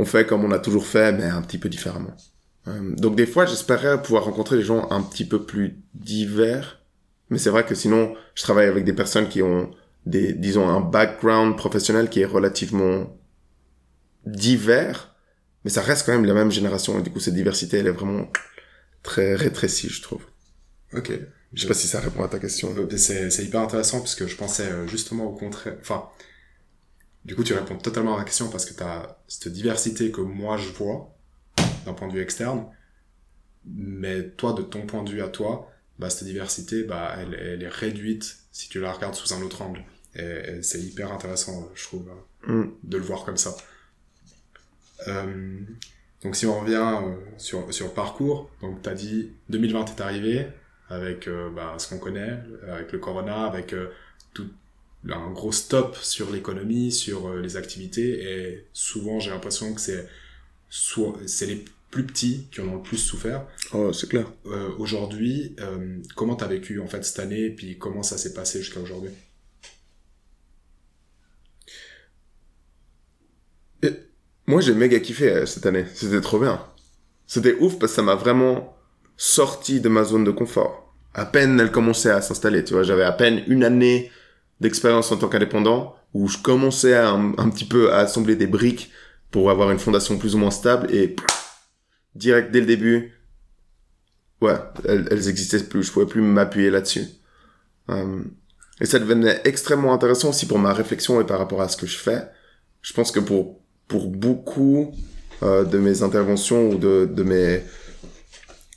on fait comme on a toujours fait, mais un petit peu différemment. Euh, donc des fois j'espérais pouvoir rencontrer des gens un petit peu plus divers. Mais c'est vrai que sinon, je travaille avec des personnes qui ont des, disons, un background professionnel qui est relativement divers, mais ça reste quand même la même génération, et du coup, cette diversité, elle est vraiment très rétrécie, je trouve. Ok. Je sais pas si ça répond à ta question. C'est, c'est hyper intéressant, parce que je pensais justement au contraire, enfin, du coup, tu réponds totalement à la question, parce que t'as cette diversité que moi, je vois, d'un point de vue externe, mais toi, de ton point de vue à toi, bah, cette diversité, bah, elle, elle est réduite si tu la regardes sous un autre angle. Et, et c'est hyper intéressant, je trouve, mm. de le voir comme ça. Euh, donc, si on revient euh, sur, sur le parcours, donc, t'as dit, deux mille vingt est arrivé, avec, euh, bah, ce qu'on connaît, avec le corona, avec, euh, tout, là, un gros stop sur l'économie, sur euh, les activités, et souvent, j'ai l'impression que c'est, soit, c'est les, plus petits, qui en ont le plus souffert. Oh, c'est clair. Euh, aujourd'hui, euh, comment t'as vécu, en fait, cette année, et puis comment ça s'est passé jusqu'à aujourd'hui? Et moi, j'ai méga kiffé euh, cette année. C'était trop bien. C'était ouf parce que ça m'a vraiment sorti de ma zone de confort. À peine elle commençait à s'installer, tu vois. J'avais à peine une année d'expérience en tant qu'indépendant où je commençais à, un, un petit peu à assembler des briques pour avoir une fondation plus ou moins stable, et direct dès le début, ouais, elles, elles existaient plus, je pouvais plus m'appuyer là-dessus. Euh, et ça devenait extrêmement intéressant aussi pour ma réflexion et par rapport à ce que je fais. Je pense que pour pour beaucoup euh, de mes interventions ou de de mes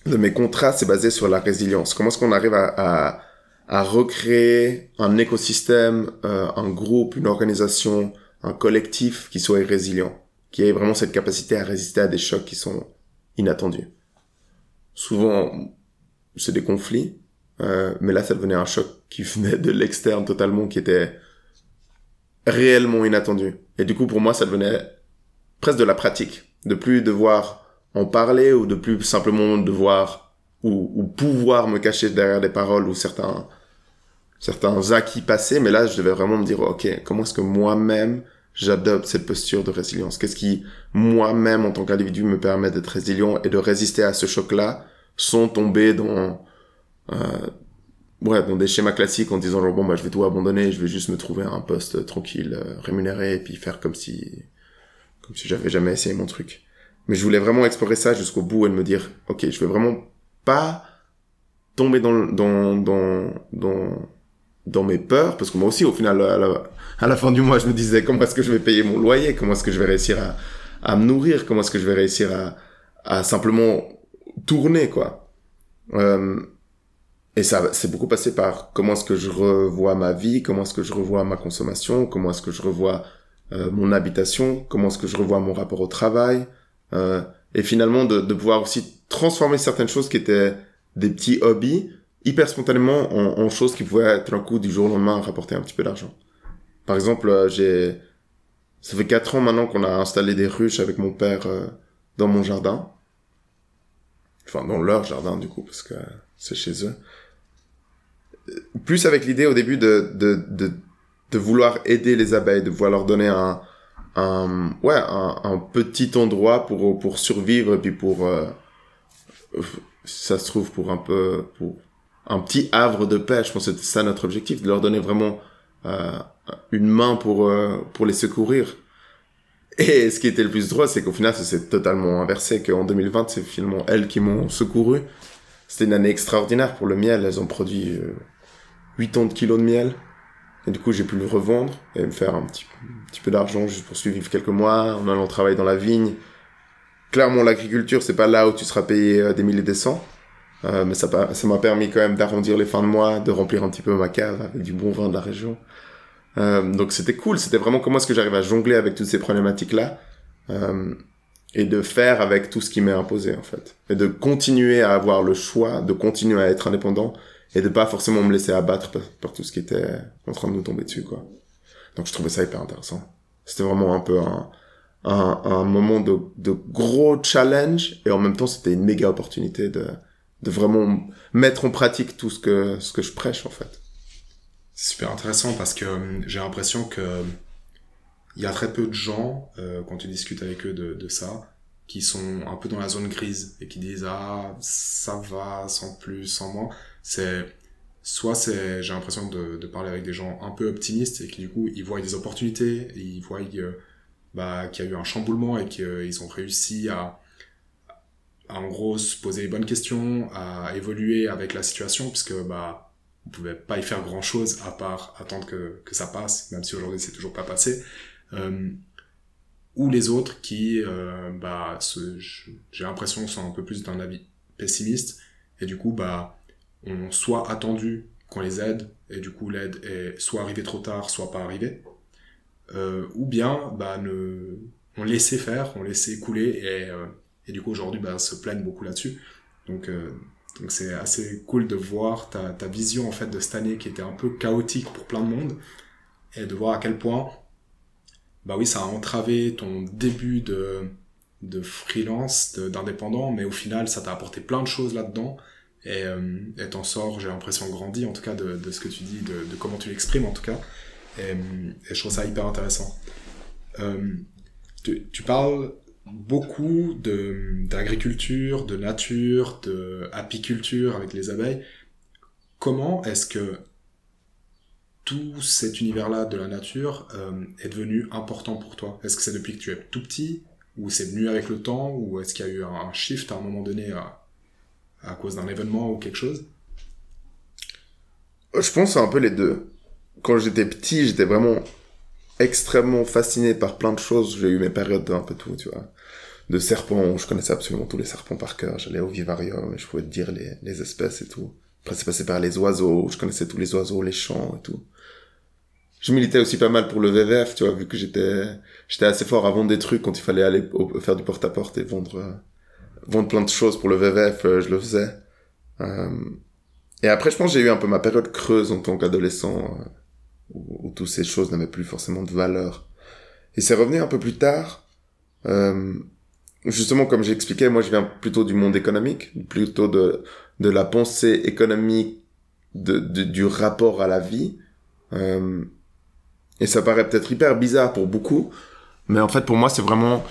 de mes contrats, c'est basé sur la résilience. Comment est-ce qu'on arrive à, à à recréer un écosystème, euh, un groupe, une organisation, un collectif qui soit résilient, qui ait vraiment cette capacité à résister à des chocs qui sont inattendus. Souvent, c'est des conflits, euh, mais là, ça devenait un choc qui venait de l'externe totalement, qui était réellement inattendu. Et du coup, pour moi, ça devenait presque de la pratique, de plus devoir en parler ou de plus simplement devoir ou, ou pouvoir me cacher derrière des paroles ou certains... certains acquis passés, mais là, je devais vraiment me dire, ok, comment est-ce que moi-même, j'adopte cette posture de résilience? Qu'est-ce qui, moi-même, en tant qu'individu, me permet d'être résilient et de résister à ce choc-là, sans tomber dans, euh, ouais, dans des schémas classiques en disant, genre, bon, bah, je vais tout abandonner, je vais juste me trouver un poste tranquille, euh, rémunéré, et puis faire comme si, comme si j'avais jamais essayé mon truc. Mais je voulais vraiment explorer ça jusqu'au bout et de me dire, ok, je vais vraiment pas tomber dans, dans, dans, dans, dans mes peurs, parce que moi aussi, au final, à la, à la fin du mois, je me disais, comment est-ce que je vais payer mon loyer? Comment est-ce que je vais réussir à, à me nourrir? Comment est-ce que je vais réussir à, à simplement tourner, quoi? Euh, et ça, c'est beaucoup passé par comment est-ce que je revois ma vie? Comment est-ce que je revois ma consommation? Comment est-ce que je revois euh, mon habitation? Comment est-ce que je revois mon rapport au travail? Euh, et finalement, de, de pouvoir aussi transformer certaines choses qui étaient des petits hobbies hyper spontanément en, en choses qui pouvaient être un coup du jour au lendemain rapporter un petit peu d'argent. Par exemple, euh, j'ai ça fait quatre ans maintenant qu'on a installé des ruches avec mon père euh, dans mon jardin. Enfin, dans leur jardin du coup, parce que euh, c'est chez eux. Plus avec l'idée au début de de de de vouloir aider les abeilles, de vouloir leur donner un un ouais, un, un petit endroit pour pour survivre et puis pour euh, ça se trouve pour un peu pour un petit havre de paix. Je pense que c'était ça notre objectif, de leur donner vraiment euh, une main pour euh, pour les secourir. Et ce qui était le plus drôle, c'est qu'au final ça s'est totalement inversé, qu'en deux mille vingt c'est finalement elles qui m'ont secouru. C'était une année extraordinaire pour le miel, elles ont produit euh, huit tonnes de kilos de miel et du coup j'ai pu le revendre et me faire un petit, un petit peu d'argent juste pour survivre quelques mois en allant travailler dans la vigne. Clairement, l'agriculture, c'est pas là où tu seras payé des milliers des cents, euh, mais ça, ça m'a permis quand même d'arrondir les fins de mois, de remplir un petit peu ma cave avec du bon vin de la région. Euh, donc c'était cool, c'était vraiment comment est-ce que j'arrive à jongler avec toutes ces problématiques-là, euh, et de faire avec tout ce qui m'est imposé, en fait. Et de continuer à avoir le choix, de continuer à être indépendant, et de pas forcément me laisser abattre par, par tout ce qui était en train de nous tomber dessus, quoi. Donc je trouvais ça hyper intéressant. C'était vraiment un peu un... Un, un moment de, de gros challenge, et en même temps c'était une méga opportunité de, de vraiment mettre en pratique tout ce que, ce que je prêche, en fait. C'est super intéressant parce que euh, j'ai l'impression que il y a très peu de gens, euh, quand tu discutes avec eux de, de ça, qui sont un peu dans la zone grise et qui disent ah ça va, sans plus, sans moins. C'est soit c'est, j'ai l'impression de, de parler avec des gens un peu optimistes et qui du coup ils voient des opportunités, ils voient euh, bah, qu'il y a eu un chamboulement et qu'ils ont réussi à, à, en gros, se poser les bonnes questions, à évoluer avec la situation, puisque, bah, on pouvait pas y faire grand chose à part attendre que, que ça passe, même si aujourd'hui c'est toujours pas passé, euh, ou les autres qui, euh, bah, se, j'ai l'impression sont un peu plus d'un avis pessimiste, et du coup, bah, on soit attendu qu'on les aide, et du coup, l'aide est soit arrivée trop tard, soit pas arrivée. Euh, ou bien bah, ne... on laissait faire, on laissait couler, et, euh, et du coup aujourd'hui bah, se plaignent beaucoup là-dessus. Donc, euh, donc c'est assez cool de voir ta, ta vision en fait, de cette année qui était un peu chaotique pour plein de monde, et de voir à quel point bah, oui, ça a entravé ton début de, de freelance, de, d'indépendant, mais au final ça t'a apporté plein de choses là-dedans, et, euh, et t'en sors, j'ai l'impression, grandi en tout cas de, de ce que tu dis, de, de comment tu l'exprimes en tout cas. Et, et je trouve ça hyper intéressant. Euh, tu, tu parles beaucoup de, d'agriculture, de nature, de apiculture avec les abeilles. Comment est-ce que tout cet univers-là de la nature euh, est devenu important pour toi? Est-ce que c'est depuis que tu es tout petit, ou c'est venu avec le temps, ou est-ce qu'il y a eu un shift à un moment donné à, à cause d'un événement ou quelque chose? Je pense à un peu les deux. Quand j'étais petit, j'étais vraiment extrêmement fasciné par plein de choses. J'ai eu mes périodes d'un peu tout, tu vois. De serpents, je connaissais absolument tous les serpents par cœur. J'allais au vivarium et je pouvais te dire les, les espèces et tout. Après, c'est passé par les oiseaux. Je connaissais tous les oiseaux, les chants et tout. Je militais aussi pas mal pour le V V F, tu vois, vu que j'étais, j'étais assez fort à vendre des trucs quand il fallait aller au, faire du porte-à-porte et vendre, euh, vendre plein de choses pour le V V F, euh, je le faisais. Euh, et après, je pense que j'ai eu un peu ma période creuse en tant qu'adolescent, euh, où, où toutes ces choses n'avaient plus forcément de valeur. Et c'est revenu un peu plus tard, euh, justement, comme j'expliquais, moi, je viens plutôt du monde économique, plutôt de, de la pensée économique, de, de, du rapport à la vie, euh, et ça paraît peut-être hyper bizarre pour beaucoup, mais en fait, pour moi, c'est vraiment...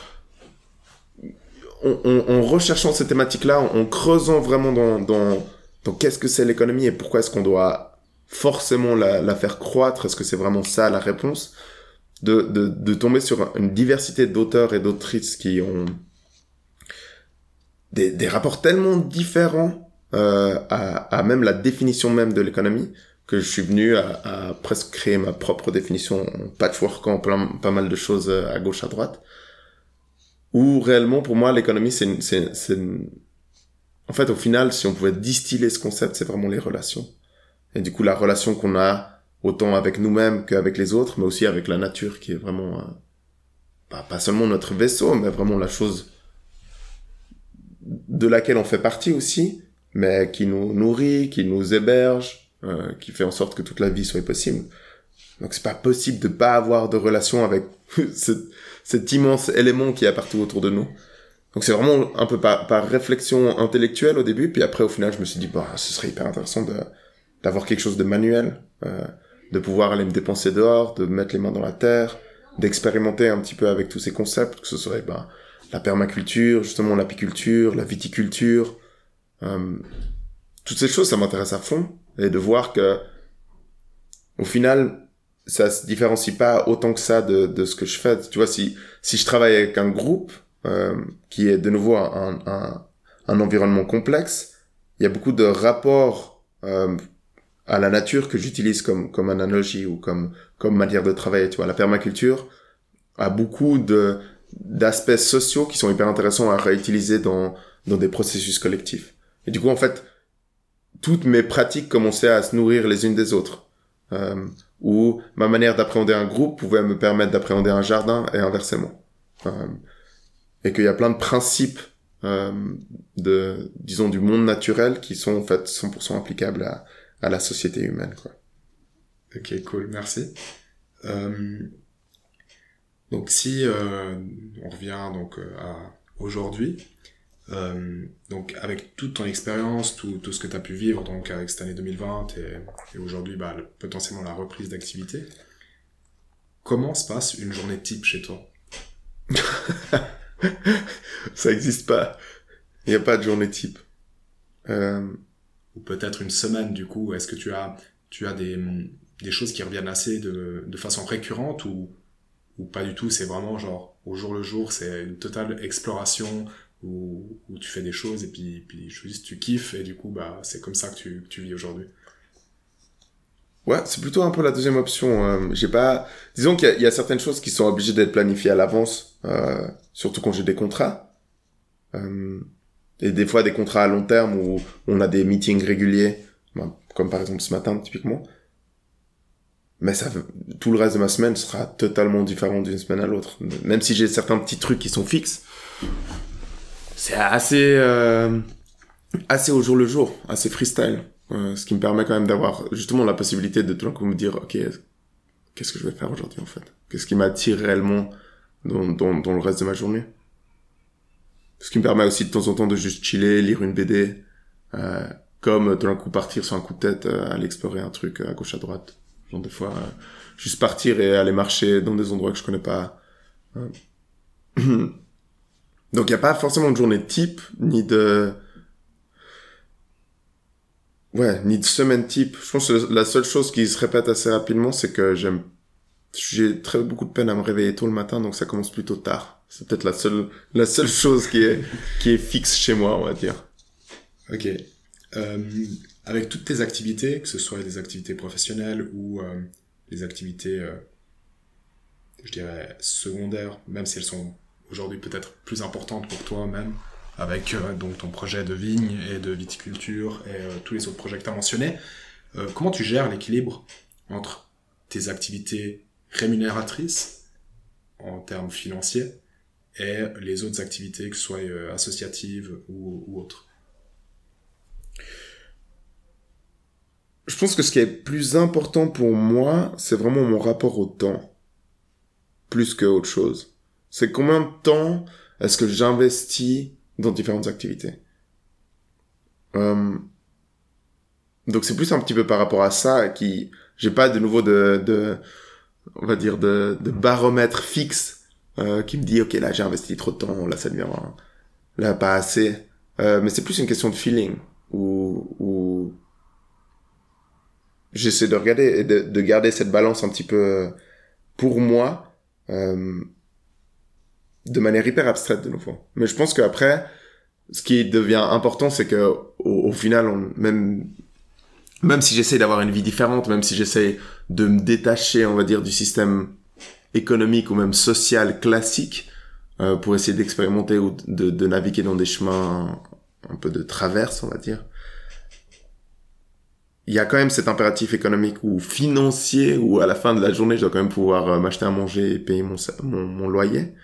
En, en, en recherchant ces thématiques-là, en, en creusant vraiment dans, dans, dans qu'est-ce que c'est l'économie et pourquoi est-ce qu'on doit forcément la, la faire croître, est-ce que c'est vraiment ça la réponse, de, de, de tomber sur une diversité d'auteurs et d'autrices qui ont des, des rapports tellement différents euh, à, à même la définition même de l'économie, que je suis venu à, à presque créer ma propre définition en patchworkant plein, pas mal de choses à gauche, à droite. Où réellement, pour moi, l'économie, c'est... Une, c'est, c'est une... En fait, au final, si on pouvait distiller ce concept, c'est vraiment les relations. Et du coup, la relation qu'on a autant avec nous-mêmes qu'avec les autres, mais aussi avec la nature, qui est vraiment... Euh, bah, pas seulement notre vaisseau, mais vraiment la chose de laquelle on fait partie aussi, mais qui nous nourrit, qui nous héberge... Euh, qui fait en sorte que toute la vie soit possible. Donc c'est pas possible de pas avoir de relation avec ce, cet immense élément qu'il y a partout autour de nous. Donc c'est vraiment un peu par, par réflexion intellectuelle au début, puis après au final je me suis dit bah ce serait hyper intéressant de, d'avoir quelque chose de manuel, euh, de pouvoir aller me dépenser dehors, de mettre les mains dans la terre, d'expérimenter un petit peu avec tous ces concepts, que ce serait bah, la permaculture, justement l'apiculture, la viticulture, euh, toutes ces choses ça m'intéresse à fond. Et de voir que, au final, ça se différencie pas autant que ça de, de ce que je fais. Tu vois, si, si je travaille avec un groupe, euh, qui est de nouveau un, un, un environnement complexe, il y a beaucoup de rapports, euh, à la nature que j'utilise comme, comme analogie ou comme, comme matière de travail. Tu vois, la permaculture a beaucoup de, d'aspects sociaux qui sont hyper intéressants à réutiliser dans, dans des processus collectifs. Et du coup, en fait, toutes mes pratiques commençaient à se nourrir les unes des autres. Euh, où ma manière d'appréhender un groupe pouvait me permettre d'appréhender un jardin et inversement. Euh, et qu'il y a plein de principes euh, de, disons, du monde naturel qui sont en fait cent pour cent applicables à, à la société humaine, quoi. Ok, cool, merci. Euh, donc si euh, on revient donc à aujourd'hui. Euh, donc avec toute ton expérience, tout, tout ce que tu as pu vivre donc avec cette année deux mille vingt et, et aujourd'hui bah, le, potentiellement la reprise d'activité, comment se passe une journée type chez toi? Ça n'existe pas, il n'y a pas de journée type. Euh... Ou peut-être une semaine du coup, est-ce que tu as, tu as des, des choses qui reviennent assez de, de façon récurrente ou, ou pas du tout, c'est vraiment genre au jour le jour, c'est une totale exploration Où, où tu fais des choses et puis, puis juste tu kiffes et du coup bah, c'est comme ça que tu, que tu vis aujourd'hui? Ouais, c'est plutôt un peu la deuxième option. Euh, j'ai pas... Disons qu'il y a, il y a certaines choses qui sont obligées d'être planifiées à l'avance, euh, surtout quand j'ai des contrats. Euh, et des fois des contrats à long terme où on a des meetings réguliers, comme par exemple ce matin typiquement. Mais ça, tout le reste de ma semaine sera totalement différent d'une semaine à l'autre. Même si j'ai certains petits trucs qui sont fixes, c'est assez euh, assez au jour le jour, assez freestyle, euh, ce qui me permet quand même d'avoir justement la possibilité de tout d'un coup me dire ok, qu'est-ce que je vais faire aujourd'hui en fait, qu'est-ce qui m'attire réellement dans, dans, dans le reste de ma journée, ce qui me permet aussi de temps en temps de juste chiller, lire une B D, euh, comme tout d'un coup partir sur un coup de tête, euh, aller explorer un truc à gauche à droite, genre des fois euh, juste partir et aller marcher dans des endroits que je connais pas. euh. Donc il n'y a pas forcément de journée type, ni de... Ouais, ni de semaine type. Je pense que la seule chose qui se répète assez rapidement, c'est que j'aime, j'ai très beaucoup de peine à me réveiller tôt le matin, donc ça commence plutôt tard. C'est peut-être la seule, la seule chose qui est, qui est fixe chez moi, on va dire. Ok. Euh, avec toutes tes activités, que ce soit des activités professionnelles ou euh, des activités, euh, je dirais, secondaires, même si elles sont aujourd'hui peut-être plus importantes pour toi-même, avec euh, donc ton projet de vigne et de viticulture et euh, tous les autres projets que tu as mentionnés, euh, comment tu gères l'équilibre entre tes activités rémunératrices en termes financiers et les autres activités, que ce soit euh, associatives ou, ou autres? Je pense que ce qui est plus important pour moi, c'est vraiment mon rapport au temps, plus que autre chose. C'est combien de temps est-ce que j'investis dans différentes activités. Euh, donc c'est plus un petit peu par rapport à ça qui, j'ai pas de nouveau de, de on va dire de, de baromètre fixe euh, qui me dit ok là j'ai investi trop de temps, là ça devient là pas assez. Euh, mais c'est plus une question de feeling où, où j'essaie de regarder et de, de garder cette balance un petit peu pour moi. Euh, de manière hyper abstraite de nouveau. Mais je pense qu'après, ce qui devient important, c'est que au, au final, on, même même si j'essaie d'avoir une vie différente, même si j'essaie de me détacher, on va dire, du système économique ou même social classique, euh, pour essayer d'expérimenter ou de, de naviguer dans des chemins un peu de traverse, on va dire, il y a quand même cet impératif économique ou financier, où à la fin de la journée, je dois quand même pouvoir m'acheter à manger et payer mon, mon, mon loyer.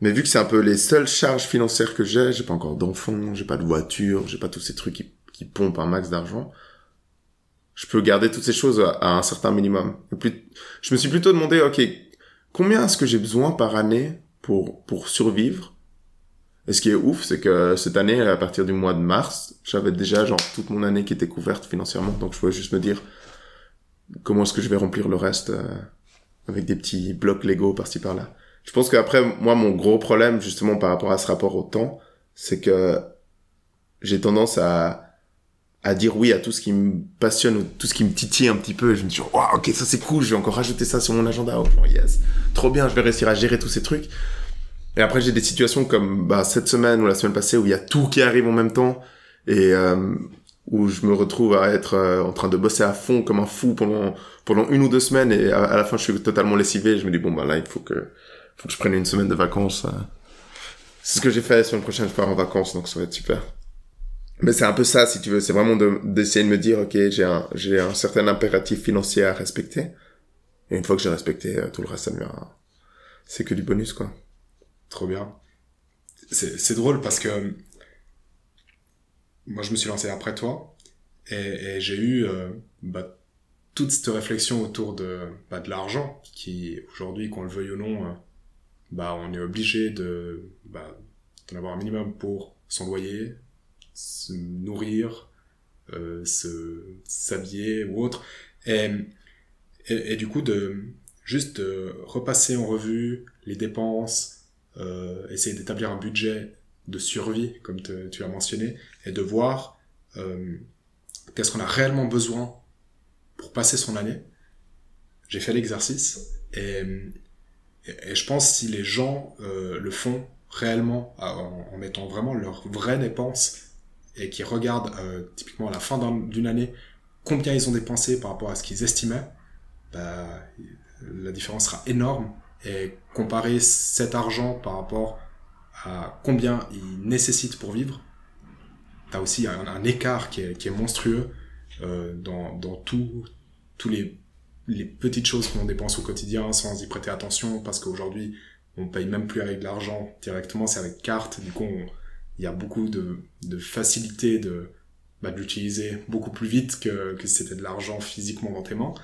Mais vu que c'est un peu les seules charges financières que j'ai, j'ai pas encore d'enfants, j'ai pas de voiture, j'ai pas tous ces trucs qui, qui pompent un max d'argent, je peux garder toutes ces choses à, à un certain minimum. Et plus, je me suis plutôt demandé, ok, combien est-ce que j'ai besoin par année pour, pour survivre? Et ce qui est ouf, c'est que cette année, à partir du mois de mars, j'avais déjà genre toute mon année qui était couverte financièrement, donc je pouvais juste me dire, comment est-ce que je vais remplir le reste euh, avec des petits blocs Lego par-ci par-là. Je pense qu'après, moi, mon gros problème, justement, par rapport à ce rapport au temps, c'est que j'ai tendance à, à dire oui à tout ce qui me passionne ou tout ce qui me titille un petit peu. Et je me dis, waouh, ok, ça c'est cool, je vais encore rajouter ça sur mon agenda. Oh, yes, trop bien, je vais réussir à gérer tous ces trucs. Et après, j'ai des situations comme, bah, cette semaine ou la semaine passée où il y a tout qui arrive en même temps et, euh, où je me retrouve à être euh, en train de bosser à fond comme un fou pendant, pendant une ou deux semaines et à, à la fin, je suis totalement lessivé et je me dis, bon, bah, là, il faut que, Faut que je prenne une semaine de vacances. C'est ce que j'ai fait la semaine prochaine, je pars en vacances, donc ça va être super. Mais c'est un peu ça, si tu veux. C'est vraiment de, d'essayer de me dire, ok, j'ai un, j'ai un certain impératif financier à respecter. Et une fois que j'ai respecté, tout le reste, ça devient, c'est que du bonus, quoi. Trop bien. C'est, c'est drôle parce que moi, je me suis lancé après toi et, et j'ai eu, euh, bah, toute cette réflexion autour de, bah, de l'argent qui, aujourd'hui, qu'on le veuille ou non, euh, bah, on est obligé de, bah, d'en avoir un minimum pour son loyer, se nourrir, euh, se, s'habiller ou autre. Et, et, et du coup, de, juste de repasser en revue les dépenses, euh, essayer d'établir un budget de survie, comme te, tu as mentionné, et de voir, euh, qu'est-ce qu'on a réellement besoin pour passer son année. J'ai fait l'exercice et, et je pense si les gens euh, le font réellement en, en mettant vraiment leurs vraies dépenses et qui regardent euh, typiquement à la fin d'un, d'une année combien ils ont dépensé par rapport à ce qu'ils estimaient, bah, la différence sera énorme. Et comparer cet argent par rapport à combien ils nécessitent pour vivre, t'as aussi un, un écart qui est, qui est monstrueux euh, dans, dans tout, tous les les petites choses qu'on dépense au quotidien sans y prêter attention, parce qu'aujourd'hui on paye même plus avec de l'argent directement, c'est avec carte. Du coup, il y a beaucoup de, de facilité de, bah, de l'utiliser beaucoup plus vite que, que si c'était de l'argent physiquement dans tes mains.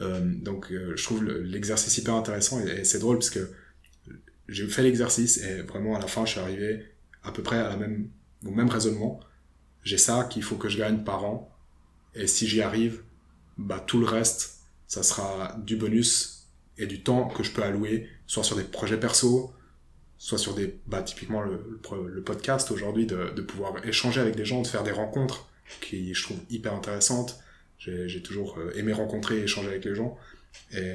Euh, donc, euh, je trouve l'exercice hyper intéressant et, et c'est drôle parce que j'ai fait l'exercice et vraiment à la fin, je suis arrivé à peu près à la même, au même raisonnement. J'ai ça qu'il faut que je gagne par an et si j'y arrive, bah, tout le reste, ça sera du bonus et du temps que je peux allouer, soit sur des projets perso, soit sur des, bah, typiquement le, le, le podcast aujourd'hui, de, de pouvoir échanger avec des gens, de faire des rencontres qui je trouve hyper intéressante. J'ai, j'ai toujours aimé rencontrer et échanger avec les gens. Et,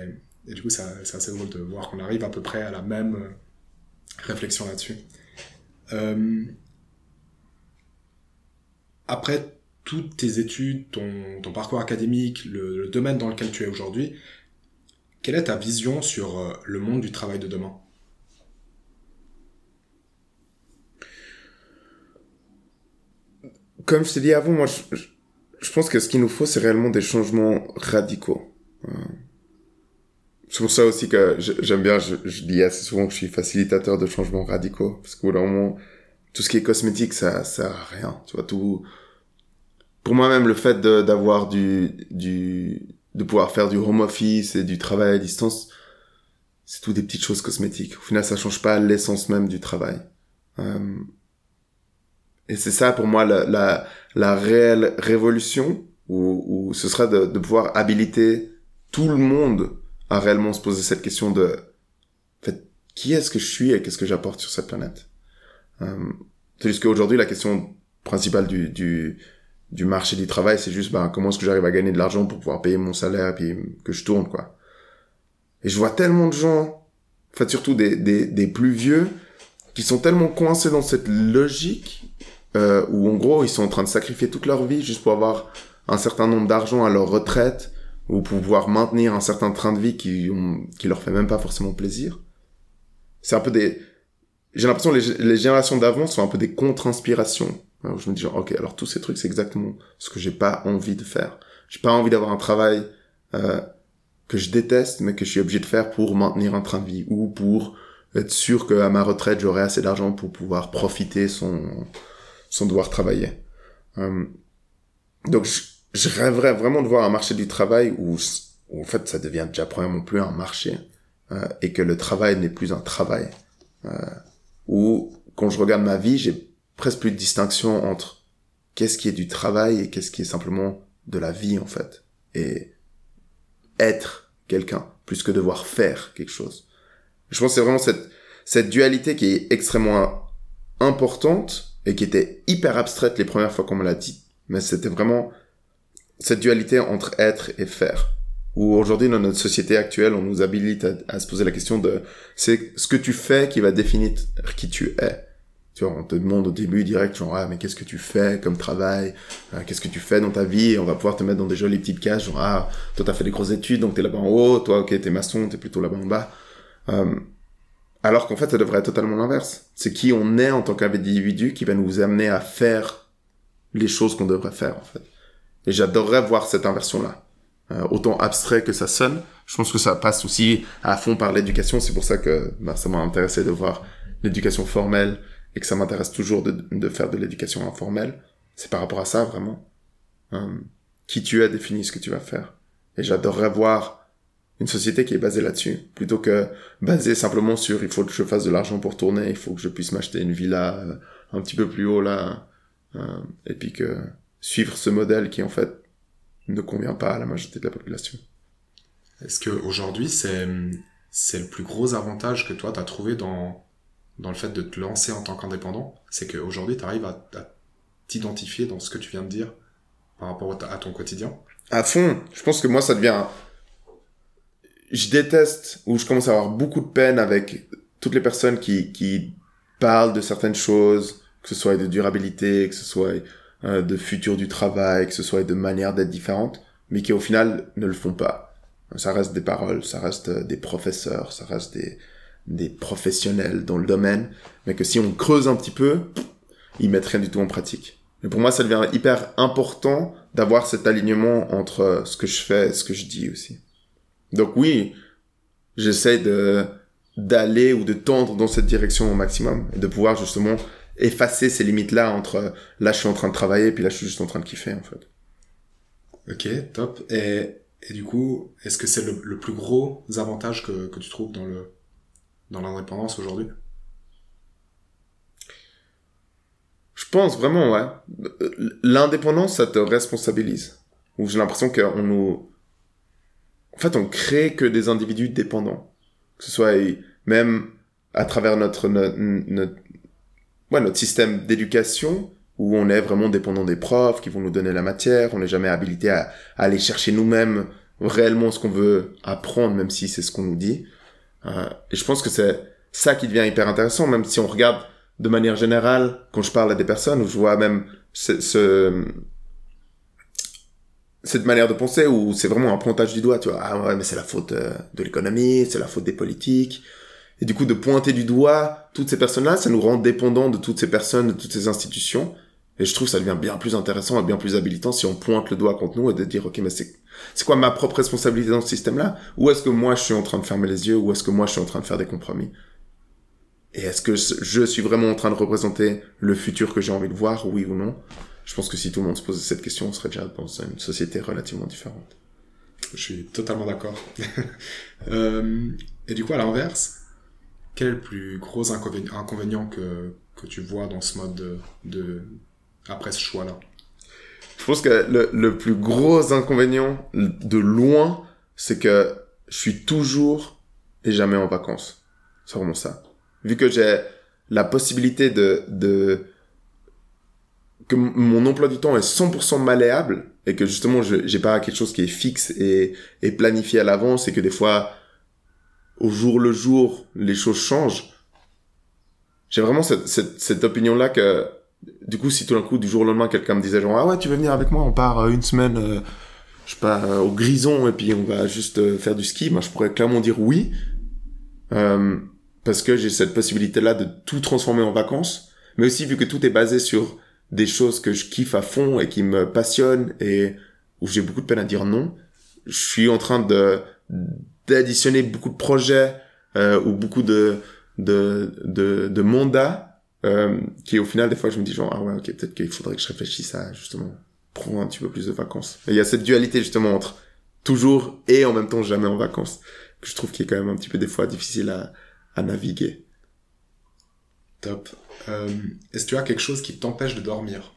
et du coup, ça, c'est assez drôle de voir qu'on arrive à peu près à la même réflexion là-dessus. Euh, après toutes tes études, ton, ton parcours académique, le, le domaine dans lequel tu es aujourd'hui, quelle est ta vision sur le monde du travail de demain ? Comme je t'ai dit avant, moi, je, je, je pense que ce qu'il nous faut, c'est réellement des changements radicaux. C'est pour ça aussi que je, j'aime bien, je, je dis assez souvent que je suis facilitateur de changements radicaux, parce qu'au bout d'un moment, tout ce qui est cosmétique, ça sert à rien. Tu vois, tout... Pour moi-même, le fait de, d'avoir du, du, de pouvoir faire du home office et du travail à distance, c'est tout des petites choses cosmétiques. Au final, ça change pas l'essence même du travail. Euh... Et c'est ça, pour moi, la, la, la réelle révolution, où, où ce sera de, de pouvoir habiliter tout le monde à réellement se poser cette question de, en fait, qui est-ce que je suis et qu'est-ce que j'apporte sur cette planète? Euh, c'est juste qu'aujourd'hui, la question principale du, du, du marché du travail, c'est juste, ben, comment est-ce que j'arrive à gagner de l'argent pour pouvoir payer mon salaire et puis que je tourne, quoi. Et je vois tellement de gens, en fait, surtout des, des, des plus vieux, qui sont tellement coincés dans cette logique, Euh, où en gros ils sont en train de sacrifier toute leur vie juste pour avoir un certain nombre d'argent à leur retraite ou pour pouvoir maintenir un certain train de vie qui on, qui leur fait même pas forcément plaisir. C'est un peu des, j'ai l'impression que les, les générations d'avant sont un peu des contre-inspirations. Alors, je me dis genre ok, alors tous ces trucs c'est exactement ce que j'ai pas envie de faire. J'ai pas envie d'avoir un travail euh, que je déteste mais que je suis obligé de faire pour maintenir un train de vie ou pour être sûr qu'à ma retraite j'aurai assez d'argent pour pouvoir profiter son sans devoir travailler. Euh, donc, je, je rêverais vraiment de voir un marché du travail où, où en fait, ça devient déjà probablement plus un marché euh, et que le travail n'est plus un travail. Euh, où, quand je regarde ma vie, j'ai presque plus de distinction entre qu'est-ce qui est du travail et qu'est-ce qui est simplement de la vie, en fait. Et être quelqu'un, plus que devoir faire quelque chose. Je pense que c'est vraiment cette, cette dualité qui est extrêmement importante et qui était hyper abstraite les premières fois qu'on me l'a dit. Mais c'était vraiment cette dualité entre être et faire. Où aujourd'hui, dans notre société actuelle, on nous habilite à, à se poser la question de c'est ce que tu fais qui va définir qui tu es. Tu vois, on te demande au début direct, genre, ah, mais qu'est-ce que tu fais comme travail? Qu'est-ce que tu fais dans ta vie? Et on va pouvoir te mettre dans des jolies petites cases, genre, ah, toi, t'as fait des grosses études, donc t'es là-bas en haut, toi, ok, t'es maçon, t'es plutôt là-bas en bas. Euh, Alors qu'en fait, ça devrait être totalement l'inverse. C'est qui on est en tant qu'individu qui va nous amener à faire les choses qu'on devrait faire, en fait. Et j'adorerais voir cette inversion-là. Euh, autant abstrait que ça sonne, je pense que ça passe aussi à fond par l'éducation. C'est pour ça que bah, ça m'a intéressé de voir l'éducation formelle et que ça m'intéresse toujours de, de faire de l'éducation informelle. C'est par rapport à ça, vraiment. Euh, qui tu es définit ce que tu vas faire. Et j'adorerais voir une société qui est basée là-dessus, plutôt que basée simplement sur il faut que je fasse de l'argent pour tourner, il faut que je puisse m'acheter une villa euh, un petit peu plus haut là, euh, et puis que suivre ce modèle qui en fait ne convient pas à la majorité de la population. Est-ce que aujourd'hui c'est c'est le plus gros avantage que toi t'as trouvé dans dans le fait de te lancer en tant qu'indépendant, c'est que aujourd'hui t'arrives à, à t'identifier dans ce que tu viens de dire par rapport à ton quotidien? À fond, je pense que moi ça devient je déteste, ou je commence à avoir beaucoup de peine avec toutes les personnes qui, qui parlent de certaines choses, que ce soit de durabilité, que ce soit euh, de futur du travail, que ce soit de manière d'être différente, mais qui au final ne le font pas. Ça reste des paroles, ça reste des professeurs, ça reste des, des professionnels dans le domaine, mais que si on creuse un petit peu, ils mettent rien du tout en pratique. Et pour moi, ça devient hyper important d'avoir cet alignement entre ce que je fais et ce que je dis aussi. Donc oui, j'essaie de, d'aller ou de tendre dans cette direction au maximum et de pouvoir justement effacer ces limites-là entre là je suis en train de travailler puis là je suis juste en train de kiffer en fait. Ok, top. Et, et du coup, est-ce que c'est le, le plus gros avantage que, que tu trouves dans, le, dans l'indépendance aujourd'hui? Je pense vraiment, ouais. L'indépendance, ça te responsabilise. Ou j'ai l'impression qu'on nous... En fait, on crée que des individus dépendants. Que ce soit même à travers notre notre, notre, ouais, notre système d'éducation, où on est vraiment dépendant des profs qui vont nous donner la matière, on n'est jamais habilité à, à aller chercher nous-mêmes réellement ce qu'on veut apprendre, même si c'est ce qu'on nous dit. Euh, et je pense que c'est ça qui devient hyper intéressant, même si on regarde de manière générale, quand je parle à des personnes, où je vois même ce, ce, cette manière de penser, où c'est vraiment un pointage du doigt, tu vois, ah ouais, mais c'est la faute de l'économie, c'est la faute des politiques. Et du coup, de pointer du doigt toutes ces personnes-là, ça nous rend dépendants de toutes ces personnes, de toutes ces institutions. Et je trouve que ça devient bien plus intéressant et bien plus habilitant si on pointe le doigt contre nous et de dire, ok, mais c'est, c'est quoi ma propre responsabilité dans ce système-là? Où est-ce que moi je suis en train de fermer les yeux? Où est-ce que moi je suis en train de faire des compromis? Et est-ce que je suis vraiment en train de représenter le futur que j'ai envie de voir, oui ou non? Je pense que si tout le monde se posait cette question, on serait déjà dans une société relativement différente. Je suis totalement d'accord. euh, et du coup, à l'inverse, quel est le plus gros inconvénient, inconvénient que, que tu vois dans ce mode de, de après ce choix-là? Je pense que le, le plus gros inconvénient de loin, c'est que je suis toujours et jamais en vacances. C'est vraiment ça. Vu que j'ai la possibilité de, de, que m- mon emploi du temps est cent pour cent malléable et que justement je, j'ai pas quelque chose qui est fixe et, et planifié à l'avance et que des fois, au jour le jour, les choses changent. J'ai vraiment cette, cette, cette opinion-là que, du coup, si tout d'un coup, du jour au lendemain, quelqu'un me disait genre, ah ouais, tu veux venir avec moi, on part une semaine, euh, je sais pas, euh, au Grison et puis on va juste euh, faire du ski, ben, je pourrais clairement dire oui. Euh, Parce que j'ai cette possibilité-là de tout transformer en vacances. Mais aussi, vu que tout est basé sur des choses que je kiffe à fond et qui me passionnent et où j'ai beaucoup de peine à dire non, je suis en train de, d'additionner beaucoup de projets, euh, ou beaucoup de, de, de, de mandats, euh, qui au final, des fois, je me dis genre, ah ouais, ok, peut-être qu'il faudrait que je réfléchisse à, justement, prendre un petit peu plus de vacances. Et il y a cette dualité, justement, entre toujours et en même temps jamais en vacances, que je trouve qui est quand même un petit peu, des fois, difficile à, à naviguer. Top. Euh, est-ce que tu as quelque chose qui t'empêche de dormir?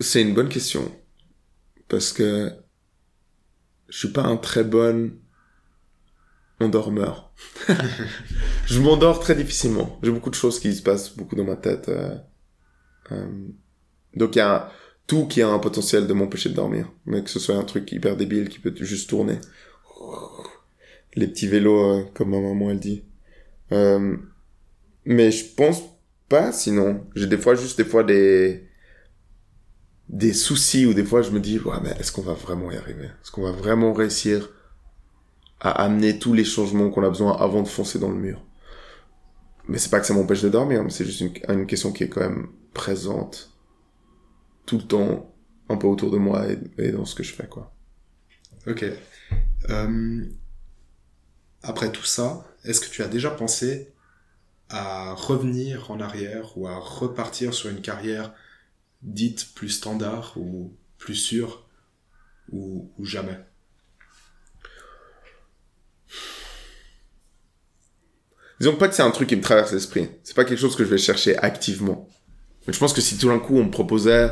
C'est une bonne question. Parce que je suis pas un très bon endormeur. Je m'endors très difficilement. J'ai beaucoup de choses qui se passent beaucoup dans ma tête. Euh, euh, donc il y a un... tout qui a un potentiel de m'empêcher de dormir, mais que ce soit un truc hyper débile qui peut juste tourner, les petits vélos euh, comme ma maman elle dit, euh, mais je pense pas. Sinon j'ai des fois juste des fois des des soucis ou des fois je me dis ouais mais est-ce qu'on va vraiment y arriver, est-ce qu'on va vraiment réussir à amener tous les changements qu'on a besoin avant de foncer dans le mur? Mais c'est pas que ça m'empêche de dormir, mais c'est juste une, une question qui est quand même présente tout le temps, un peu autour de moi et, et dans ce que je fais, quoi. Ok. Euh, après tout ça, est-ce que tu as déjà pensé à revenir en arrière ou à repartir sur une carrière dite plus standard ou plus sûre ou, ou jamais? Disons pas que c'est un truc qui me traverse l'esprit. C'est pas quelque chose que je vais chercher activement. Mais je pense que si tout d'un coup on me proposait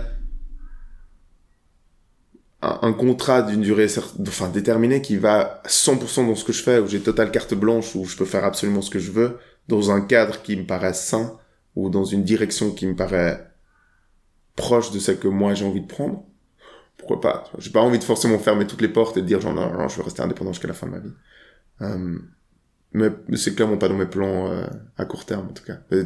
un contrat d'une durée enfin déterminée qui va cent pour cent dans ce que je fais, où j'ai totale carte blanche, où je peux faire absolument ce que je veux, dans un cadre qui me paraît sain, ou dans une direction qui me paraît proche de celle que moi j'ai envie de prendre, pourquoi pas? J'ai pas envie de forcément fermer toutes les portes et de dire genre non, non, non je veux rester indépendant jusqu'à la fin de ma vie. Euh, mais c'est clairement pas dans mes plans euh, à court terme en tout cas. Et,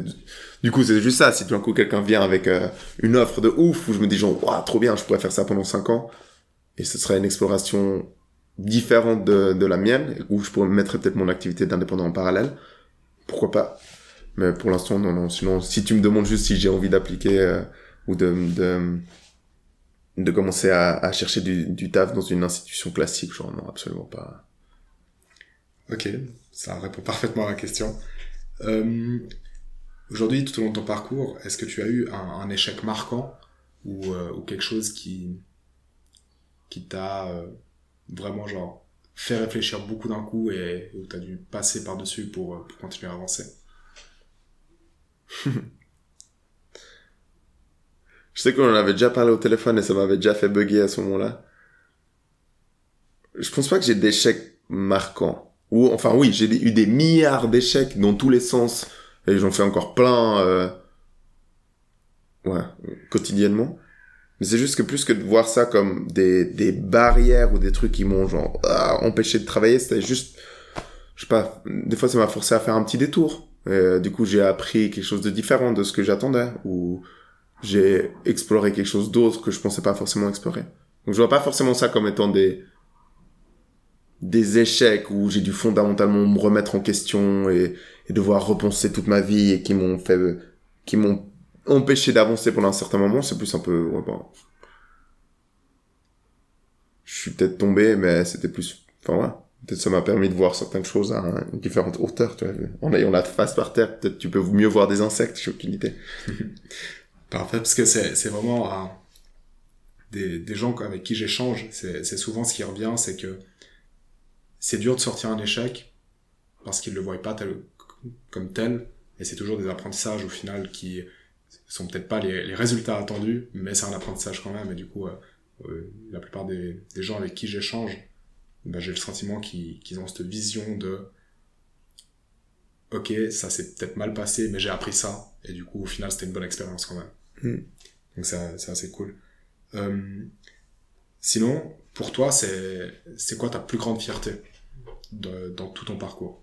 du coup c'est juste ça, si tout d'un coup quelqu'un vient avec euh, une offre de ouf, où je me dis genre waouh trop bien, je pourrais faire ça pendant cinq ans, et ce serait une exploration différente de, de la mienne, où je pourrais mettre peut-être mon activité d'indépendant en parallèle. Pourquoi pas? Mais pour l'instant, non, non. Sinon, si tu me demandes juste si j'ai envie d'appliquer euh, ou de, de, de commencer à, à chercher du, du taf dans une institution classique, genre non, absolument pas. Ok, ça répond parfaitement à la question. Euh, aujourd'hui, tout au long de ton parcours, est-ce que tu as eu un, un échec marquant ou, euh, ou quelque chose qui... qui t'a euh, vraiment genre fait réfléchir beaucoup d'un coup et où t'as dû passer par-dessus pour, euh, pour continuer à avancer? Je sais qu'on en avait déjà parlé au téléphone et ça m'avait déjà fait bugger à ce moment-là. Je pense pas que j'ai d'échecs marquants. Ou, enfin oui, j'ai eu des milliards d'échecs dans tous les sens Et j'en fais encore plein, euh... ouais, quotidiennement. Mais c'est juste que plus que de voir ça comme des, des barrières ou des trucs qui m'ont, genre, ah, empêché de travailler, c'était juste, je sais pas, des fois ça m'a forcé à faire un petit détour. Et, euh, du coup, j'ai appris quelque chose de différent de ce que j'attendais, ou j'ai exploré quelque chose d'autre que je pensais pas forcément explorer. Donc je vois pas forcément ça comme étant des, des échecs où j'ai dû fondamentalement me remettre en question et, et devoir repenser toute ma vie et qui m'ont fait, qui m'ont empêché d'avancer pendant un certain moment. C'est plus un peu, ouais, ben, je suis peut-être tombé, mais c'était plus, enfin ouais. Peut-être ça m'a permis de voir certaines choses à une différente hauteur, tu vois. En ayant la face par terre, peut-être tu peux mieux voir des insectes, j'ai aucune idée. Parfait, parce que c'est, c'est vraiment hein, des, des gens avec qui j'échange, c'est, c'est souvent ce qui revient, c'est que c'est dur de sortir un échec parce qu'ils le voient pas tel, comme tel, et c'est toujours des apprentissages au final qui sont peut-être pas les, les résultats attendus, mais c'est un apprentissage quand même, et du coup, euh, euh, la plupart des, des gens avec qui j'échange, ben, j'ai le sentiment qu'ils, qu'ils ont cette vision de « Ok, ça s'est peut-être mal passé, mais j'ai appris ça. » Et du coup, au final, c'était une bonne expérience quand même. Mm. Donc, ça, c'est assez cool. Euh, sinon, pour toi, c'est, c'est quoi ta plus grande fierté de, dans tout ton parcours?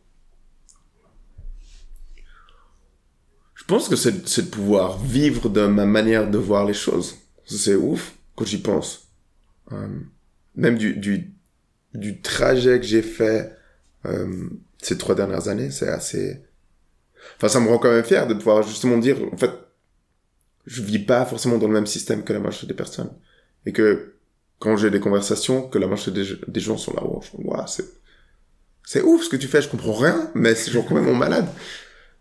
Je pense que c'est, c'est de pouvoir vivre de ma manière de voir les choses. C'est ouf quand j'y pense. Euh, même du... du du trajet que j'ai fait euh, ces trois dernières années, c'est assez... Enfin, ça me rend quand même fier de pouvoir justement dire, en fait, je vis pas forcément dans le même système que la majorité des personnes. Et que, quand j'ai des conversations, que la majorité des, des gens sont là, wow, wow, c'est... c'est ouf ce que tu fais, je comprends rien, mais c'est genre quand même malade.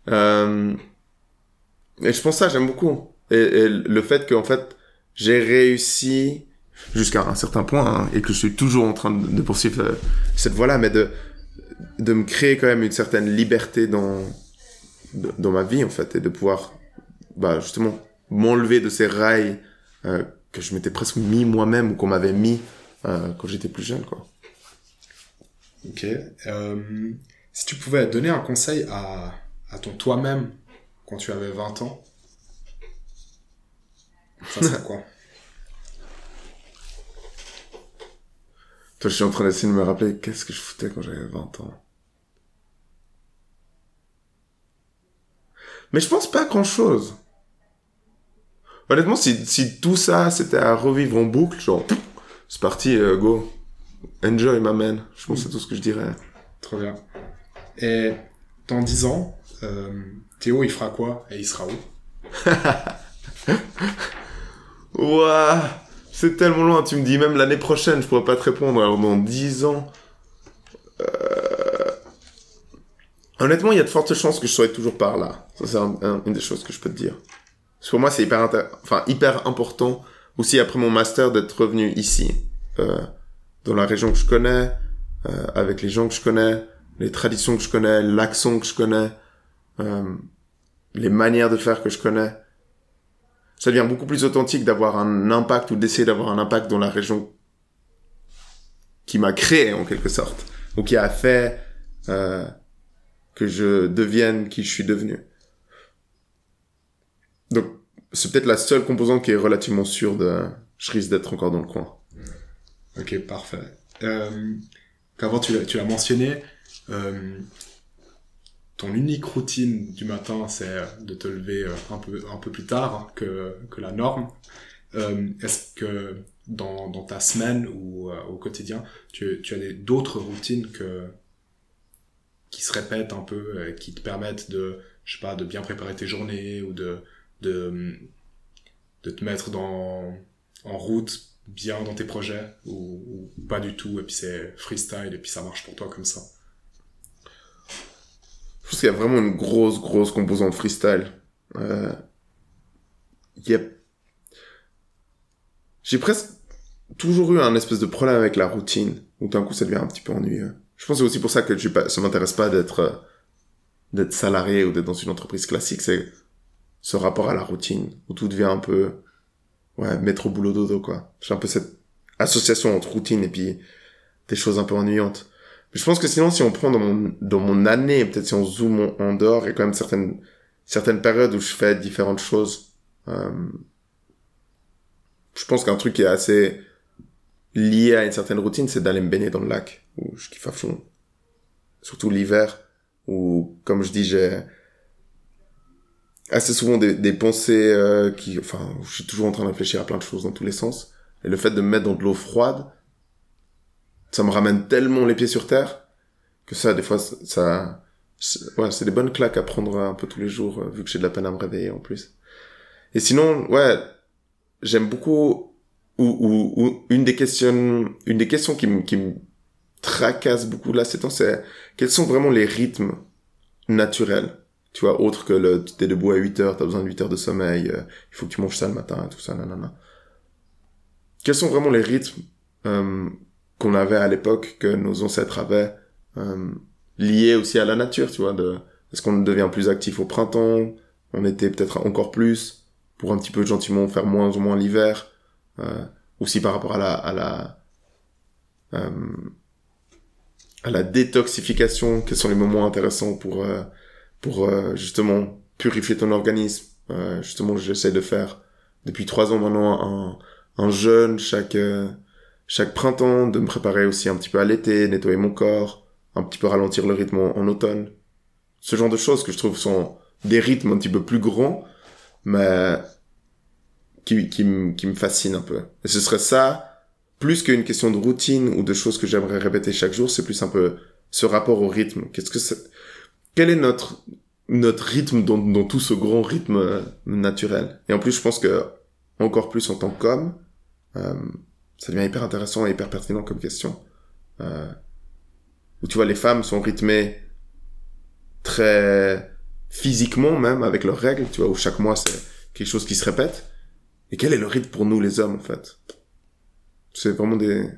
Euh... Et je pense ça, j'aime beaucoup. Et, et le fait qu'en fait, j'ai réussi... jusqu'à un certain point, hein, et que je suis toujours en train de, de poursuivre euh, cette voie-là, mais de, de me créer quand même une certaine liberté dans, de, dans ma vie, en fait, et de pouvoir, bah, justement, m'enlever de ces rails euh, que je m'étais presque mis moi-même, ou qu'on m'avait mis euh, quand j'étais plus jeune, quoi. Ok. Euh, si tu pouvais donner un conseil à, à ton toi-même quand tu avais vingt ans, ça serait quoi? Toi, je suis en train d'essayer de me rappeler qu'est-ce que je foutais quand j'avais vingt ans. Mais je pense pas grand-chose. Honnêtement, si, si tout ça, c'était à revivre en boucle, genre, c'est parti, uh, go. Enjoy, my man. Je pense que c'est tout ce que je dirais. Trop bien. Et dans dix ans, euh, Théo, il fera quoi? Et il sera où? Ouah. C'est tellement loin, tu me dis même l'année prochaine, je pourrais pas te répondre, alors dans dix ans... Euh... Honnêtement, il y a de fortes chances que je sois toujours par là. Ça, c'est un, un, une des choses que je peux te dire. Parce que pour moi, c'est hyper, inter... enfin, hyper important, aussi après mon master, d'être revenu ici, euh, dans la région que je connais, euh, avec les gens que je connais, les traditions que je connais, l'accent que je connais, euh, les manières de faire que je connais. Ça devient beaucoup plus authentique d'avoir un impact ou d'essayer d'avoir un impact dans la région qui m'a créé, en quelque sorte, ou qui a fait euh, que je devienne qui je suis devenu. Donc, c'est peut-être la seule composante qui est relativement sûre de... Je risque d'être encore dans le coin. Ok, parfait. Euh, avant, tu l'as, tu l'as mentionné, euh, ton unique routine du matin, c'est de te lever un peu, un peu plus tard que, que la norme. Euh, est-ce que dans, dans ta semaine ou euh, au quotidien, tu, tu as des, d'autres routines que, qui se répètent un peu, et qui te permettent de, je sais pas, de bien préparer tes journées, ou de, de, de te mettre dans, en route bien dans tes projets, ou, ou pas du tout, et puis c'est freestyle, et puis ça marche pour toi comme ça? Je pense qu'il y a vraiment une grosse, grosse composante freestyle. Euh, y a... J'ai presque toujours eu un espèce de problème avec la routine, où d'un coup ça devient un petit peu ennuyeux. Je pense que c'est aussi pour ça que je pas... ça m'intéresse pas d'être, euh, d'être salarié ou d'être dans une entreprise classique, c'est ce rapport à la routine, où tout devient un peu, ouais, mettre au boulot dodo, quoi. J'ai un peu cette association entre routine et puis des choses un peu ennuyantes. Je pense que sinon, si on prend dans mon, dans mon année, peut-être si on zoome en dehors, il y a quand même certaines certaines périodes où je fais différentes choses. Euh, je pense qu'un truc qui est assez lié à une certaine routine, c'est d'aller me baigner dans le lac, où je kiffe à fond. Surtout l'hiver, où, comme je dis, j'ai assez souvent des, des pensées euh, qui... Enfin, je suis toujours en train de réfléchir à plein de choses dans tous les sens. Et le fait de me mettre dans de l'eau froide, ça me ramène tellement les pieds sur terre que ça, des fois, ça... C'est, ouais, c'est des bonnes claques à prendre un peu tous les jours, euh, vu que j'ai de la peine à me réveiller en plus. Et sinon, ouais, j'aime beaucoup... Ou, ou, ou une des questions, une des questions qui me qui me tracasse beaucoup là ces temps, c'est quels sont vraiment les rythmes naturels, tu vois, autre que le t'es debout à huit heures, t'as besoin de huit heures de sommeil, euh, il faut que tu manges ça le matin, tout ça, nanana. Quels sont vraiment les rythmes euh, qu'on avait à l'époque, que nos ancêtres avaient, euh, liés aussi à la nature, tu vois, de est-ce qu'on devient plus actif au printemps, on était peut-être encore plus, pour un petit peu gentiment faire moins ou moins l'hiver, euh, aussi par rapport à la à la euh, à la détoxification, quels sont les moments intéressants pour euh, pour euh, justement purifier ton organisme. Euh, justement, j'essaie de faire depuis trois ans maintenant un, un jeûne chaque euh, chaque printemps, de me préparer aussi un petit peu à l'été, nettoyer mon corps, un petit peu ralentir le rythme en, en automne. Ce genre de choses que je trouve sont des rythmes un petit peu plus grands, mais qui qui me qui me fascinent un peu. Et ce serait ça. Plus qu'une question de routine ou de choses que j'aimerais répéter chaque jour, c'est plus un peu ce rapport au rythme. Qu'est-ce que c'est... Quel est notre notre rythme dans, dans tout ce grand rythme naturel? Et en plus, je pense que encore plus en tant qu'homme, euh, ça devient hyper intéressant et hyper pertinent comme question. Euh, où tu vois, les femmes sont rythmées très physiquement même avec leurs règles, tu vois, où chaque mois c'est quelque chose qui se répète. Et quel est le rythme pour nous les hommes en fait? C'est vraiment des,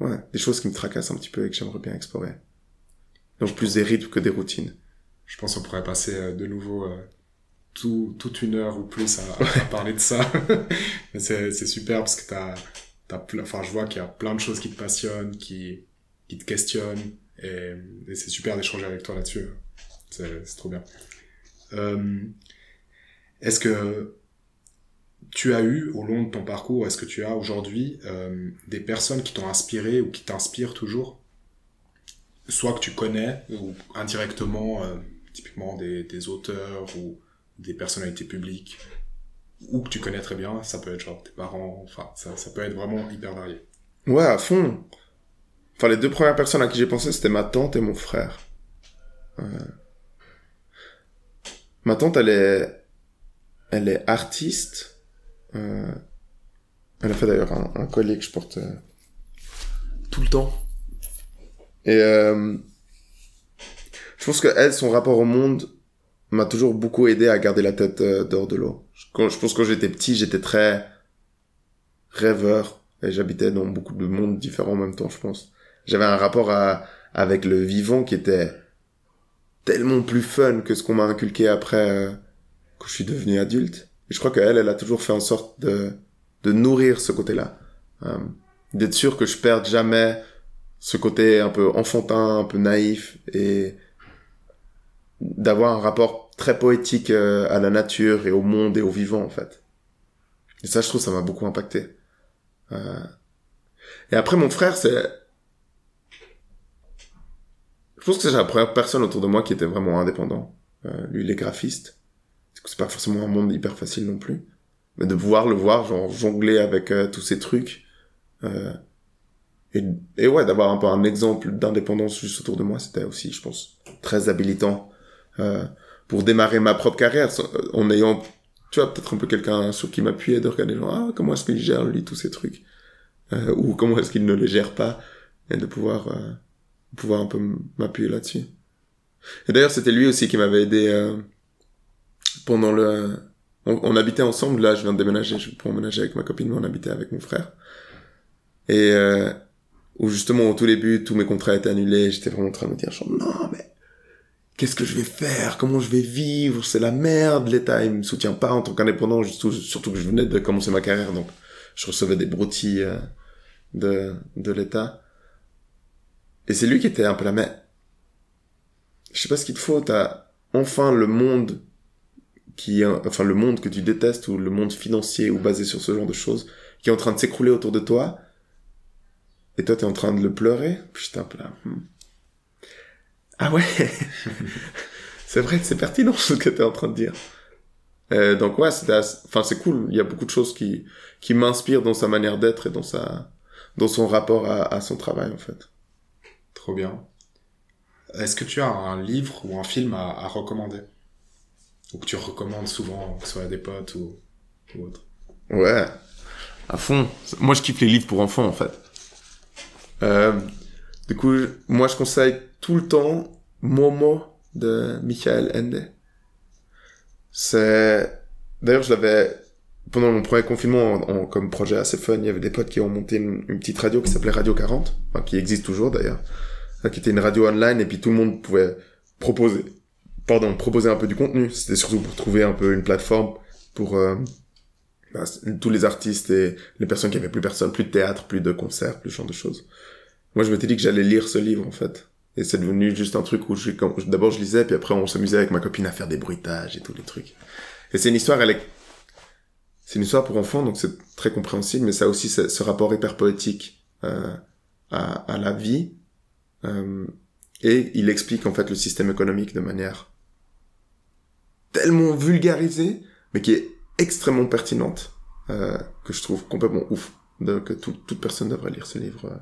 ouais, des choses qui me tracassent un petit peu et que j'aimerais bien explorer. Donc plus des rythmes que des routines. Je pense qu'on pourrait passer de nouveau euh, tout, toute une heure ou plus à, à parler de ça. Mais c'est, c'est super parce que t'as, t'as, enfin, je vois qu'il y a plein de choses qui te passionnent, qui, qui te questionnent. Et, et c'est super d'échanger avec toi là-dessus. C'est, c'est trop bien. Euh, est-ce que, tu as eu, au long de ton parcours, est-ce que tu as aujourd'hui euh, des personnes qui t'ont inspiré ou qui t'inspirent toujours? Soit que tu connais, ou indirectement, euh, typiquement des, des auteurs ou des personnalités publiques, ou que tu connais très bien, ça peut être genre tes parents, enfin, ça, ça peut être vraiment hyper varié. Ouais, à fond. Enfin, les deux premières personnes à qui j'ai pensé, c'était ma tante et mon frère. Euh... Ma tante, elle est... elle est artiste. Euh, elle a fait d'ailleurs un, un collier que je porte euh, tout le temps. Et euh, je pense que elle, son rapport au monde m'a toujours beaucoup aidé à garder la tête euh, dehors de l'eau. Je, quand, je pense que quand j'étais petit, j'étais très rêveur et j'habitais dans beaucoup de mondes différents en même temps, je pense. J'avais un rapport à, avec le vivant qui était tellement plus fun que ce qu'on m'a inculqué après euh, quand je suis devenu adulte. Et je crois qu'elle, elle a toujours fait en sorte de, de nourrir ce côté-là. Euh, d'être sûr que je perde jamais ce côté un peu enfantin, un peu naïf, et d'avoir un rapport très poétique à la nature et au monde et au vivant, en fait. Et ça, je trouve, ça m'a beaucoup impacté. Euh... Et après, mon frère, c'est... Je pense que c'est la première personne autour de moi qui était vraiment indépendant. Euh, lui, il est graphiste. C'est pas forcément un monde hyper facile non plus, mais de pouvoir le voir genre jongler avec euh, tous ces trucs euh, et et ouais d'avoir un peu un exemple d'indépendance juste autour de moi, c'était aussi, je pense, très habilitant euh, pour démarrer ma propre carrière en ayant, tu vois, peut-être un peu quelqu'un sur qui m'appuyer, de regarder genre ah comment est-ce qu'il gère lui tous ces trucs euh, ou comment est-ce qu'il ne les gère pas, et de pouvoir euh, pouvoir un peu m'appuyer là-dessus. Et d'ailleurs c'était lui aussi qui m'avait aidé euh, pendant le... On, on habitait ensemble, là, je viens de déménager, je peux emménager avec ma copine, mais on habitait avec mon frère. Et euh, où justement, au tout début, tous mes contrats étaient annulés, j'étais vraiment en train de me dire, genre, non, mais qu'est-ce que je vais faire? Comment je vais vivre? C'est la merde, l'État, il me soutient pas en tant qu'indépendant, surtout, surtout que je venais de commencer ma carrière, donc je recevais des broutilles euh, de, de l'État. Et c'est lui qui était un peu là, mais je sais pas ce qu'il te faut, t'as enfin le monde... qui est un, enfin le monde que tu détestes, ou le monde financier ou basé sur ce genre de choses, qui est en train de s'écrouler autour de toi, et toi t'es en train de le pleurer. Putain, plein. Ah ouais. C'est vrai, c'est pertinent ce que t'es en train de dire. Euh, donc ouais, c'était assez... enfin c'est cool. Il y a beaucoup de choses qui qui m'inspirent dans sa manière d'être et dans sa dans son rapport à, à son travail en fait. Trop bien. Est-ce que tu as un livre ou un film à, à recommander, ou que tu recommandes souvent, que ce soit à des potes ou, ou autre? Ouais, à fond. Moi je kiffe les livres pour enfants en fait. Euh, du coup moi je conseille tout le temps Momo de Michael Ende. C'est... D'ailleurs, je l'avais... Pendant mon premier confinement, on, on, comme projet assez fun, il y avait des potes qui ont monté une, une petite radio qui s'appelait Radio quarante, enfin, qui existe toujours d'ailleurs, enfin, qui était une radio online, et puis tout le monde pouvait proposer, pardon, proposer un peu du contenu. C'était surtout pour trouver un peu une plateforme pour euh, ben, tous les artistes et les personnes qui avaient plus personne, plus de théâtre, plus de concerts, plus ce genre de choses. Moi, je m'étais dit que j'allais lire ce livre, en fait. Et c'est devenu juste un truc où je, d'abord je lisais, puis après on s'amusait avec ma copine à faire des bruitages et tous les trucs. Et c'est une histoire, elle est, c'est une histoire pour enfants, donc c'est très compréhensible, mais ça aussi, c'est ce rapport hyper poétique, euh, à, à la vie, euh, et il explique, en fait, le système économique de manière tellement vulgarisée, mais qui est extrêmement pertinente, euh, que je trouve complètement ouf, de, que tout, toute personne devrait lire ce livre, euh,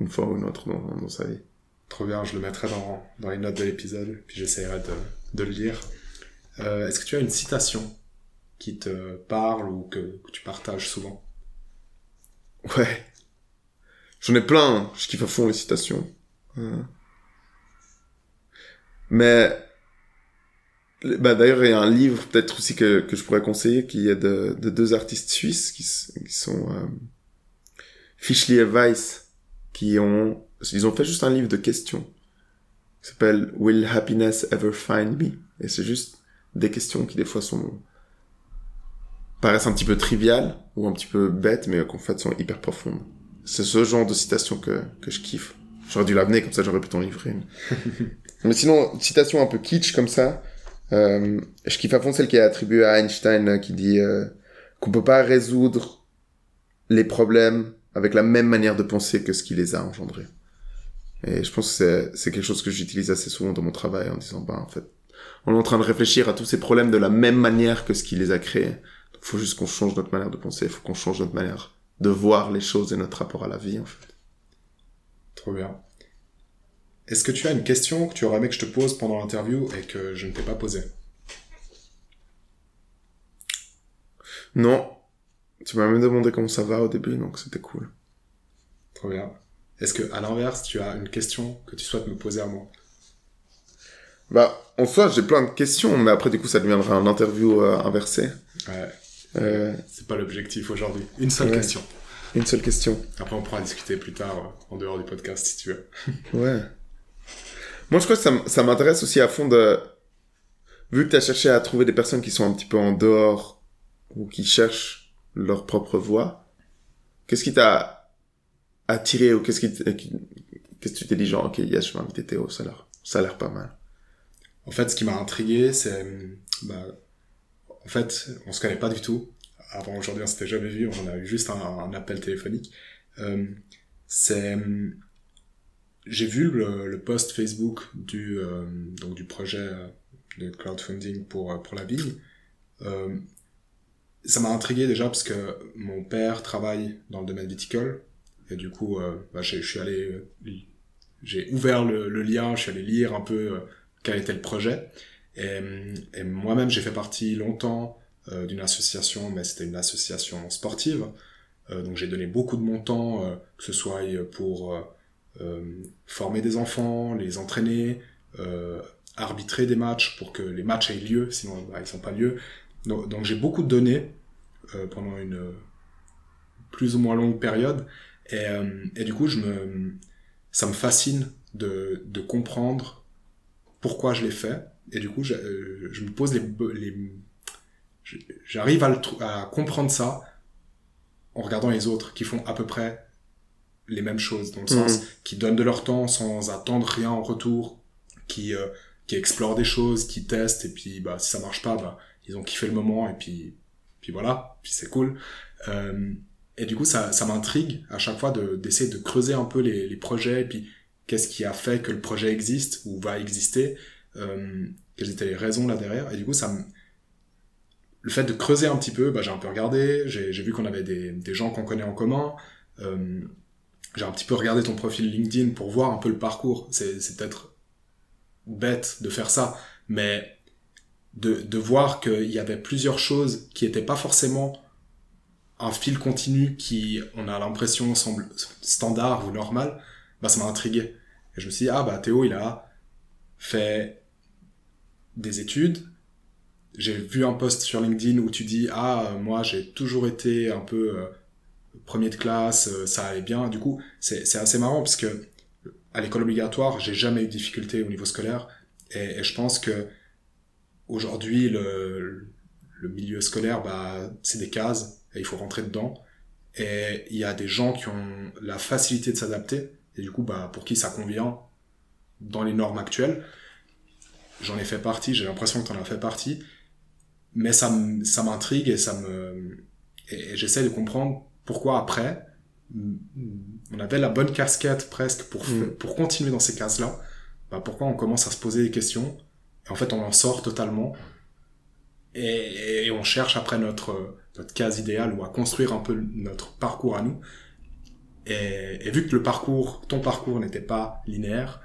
une fois ou une autre dans, dans sa vie. Trop bien, je le mettrai dans, dans les notes de l'épisode, puis j'essaierai de, de le lire. Euh, est-ce que tu as une citation qui te parle ou que, que tu partages souvent? Ouais. J'en ai plein, hein. Je kiffe à fond les citations. Euh... Mais, bah, d'ailleurs, il y a un livre peut-être aussi que, que je pourrais conseiller, qui est de, de deux artistes suisses qui, qui sont euh... Fischli et Weiss, qui ont... Ils ont fait juste un livre de questions qui s'appelle « Will happiness ever find me ?» Et c'est juste des questions qui, des fois, sont paraissent un petit peu triviales ou un petit peu bêtes, mais qu'en fait, sont hyper profondes. C'est ce genre de citation que, que je kiffe. J'aurais dû l'amener, comme ça, j'aurais pu t'en livrer. Mais sinon, citation un peu kitsch, comme ça. Euh, je kiffe à fond celle qui est attribuée à Einstein, qui dit euh, qu'on peut pas résoudre les problèmes avec la même manière de penser que ce qui les a engendrés. Et je pense que c'est, c'est quelque chose que j'utilise assez souvent dans mon travail en disant, bah, en fait, on est en train de réfléchir à tous ces problèmes de la même manière que ce qui les a créés. Il faut juste qu'on change notre manière de penser, il faut qu'on change notre manière de voir les choses et notre rapport à la vie, en fait. Trop bien. Est-ce que tu as une question que tu aurais aimé que je te pose pendant l'interview et que je ne t'ai pas posée? Non. Tu m'as même demandé comment ça va au début, donc c'était cool. Trop bien. Est-ce que, à l'inverse, tu as une question que tu souhaites me poser à moi? Bah, en soi, j'ai plein de questions, mais après, du coup, ça deviendra un interview euh, inversé. Ouais. Euh... C'est pas l'objectif aujourd'hui. Une seule ouais. question. Une seule question. Après, on pourra discuter plus tard, en dehors du podcast, si tu veux. Ouais. Moi, je crois que ça m'intéresse aussi à fond de... Vu que t'as cherché à trouver des personnes qui sont un petit peu en dehors, ou qui cherchent leur propre voie, qu'est-ce qui t'a... attiré, ou qu'est-ce, qui qu'est-ce que tu t'es dit, genre, ok, yes, je vais inviter Théo, ça a l'air, ça a l'air pas mal. En fait, ce qui m'a intrigué, c'est, bah, en fait, on se connaît pas du tout. Avant aujourd'hui, on s'était jamais vu, on a eu juste un, un appel téléphonique. Euh, c'est, j'ai vu le, le post Facebook du, euh, donc du projet de crowdfunding pour, pour la ville. Euh, ça m'a intrigué déjà parce que mon père travaille dans le domaine viticole. Et du coup, euh, bah, je suis allé, euh, j'ai ouvert le, le lien, je suis allé lire un peu euh, quel était le projet. Et, et moi-même, j'ai fait partie longtemps euh, d'une association, mais c'était une association sportive. Euh, donc j'ai donné beaucoup de mon temps, euh, que ce soit pour euh, euh, former des enfants, les entraîner, euh, arbitrer des matchs pour que les matchs aient lieu, sinon bah, ils n'ont pas lieu. Donc, donc j'ai beaucoup donné euh, pendant une plus ou moins longue période. Et, et du coup, je me, ça me fascine de, de comprendre pourquoi je l'ai fait. Et du coup, je, je me pose les, les j'arrive à, le, à comprendre ça en regardant les autres qui font à peu près les mêmes choses, dans le mmh. sens qui donnent de leur temps sans attendre rien en retour, qui, euh, qui explorent des choses, qui testent, et puis bah si ça marche pas, bah ils ont kiffé le moment et puis puis voilà, puis c'est cool. Euh, et du coup ça ça m'intrigue à chaque fois de d'essayer de creuser un peu les les projets et puis qu'est-ce qui a fait que le projet existe ou va exister, euh, quelles étaient les raisons là derrière. Et du coup ça me... le fait de creuser un petit peu, bah j'ai un peu regardé, j'ai j'ai vu qu'on avait des des gens qu'on connaît en commun. Euh, j'ai un petit peu regardé ton profil LinkedIn pour voir un peu le parcours. C'est c'est peut-être bête de faire ça, mais de de voir qu'il y avait plusieurs choses qui étaient pas forcément un fil continu qui, on a l'impression, semble standard ou normal, bah ça m'a intrigué. Et je me suis dit, ah bah Théo, il a fait des études. J'ai vu un post sur LinkedIn où tu dis, ah moi j'ai toujours été un peu euh, premier de classe, euh, ça allait bien. Du coup, c'est c'est assez marrant parce que à l'école obligatoire, j'ai jamais eu de difficultés au niveau scolaire, et, et je pense que aujourd'hui, le, le milieu scolaire, bah, c'est des cases, et il faut rentrer dedans. Et il y a des gens qui ont la facilité de s'adapter, et du coup, bah, pour qui ça convient dans les normes actuelles. J'en ai fait partie, j'ai l'impression que t'en as fait partie, mais ça, m- ça m'intrigue, et ça me, et, et j'essaie de comprendre pourquoi après, on avait la bonne casquette presque pour, f- mmh. pour continuer dans ces cases-là, bah, pourquoi on commence à se poser des questions. En fait, on en sort totalement et, et on cherche après notre, notre case idéale ou à construire un peu notre parcours à nous. Et, et vu que le parcours, ton parcours n'était pas linéaire,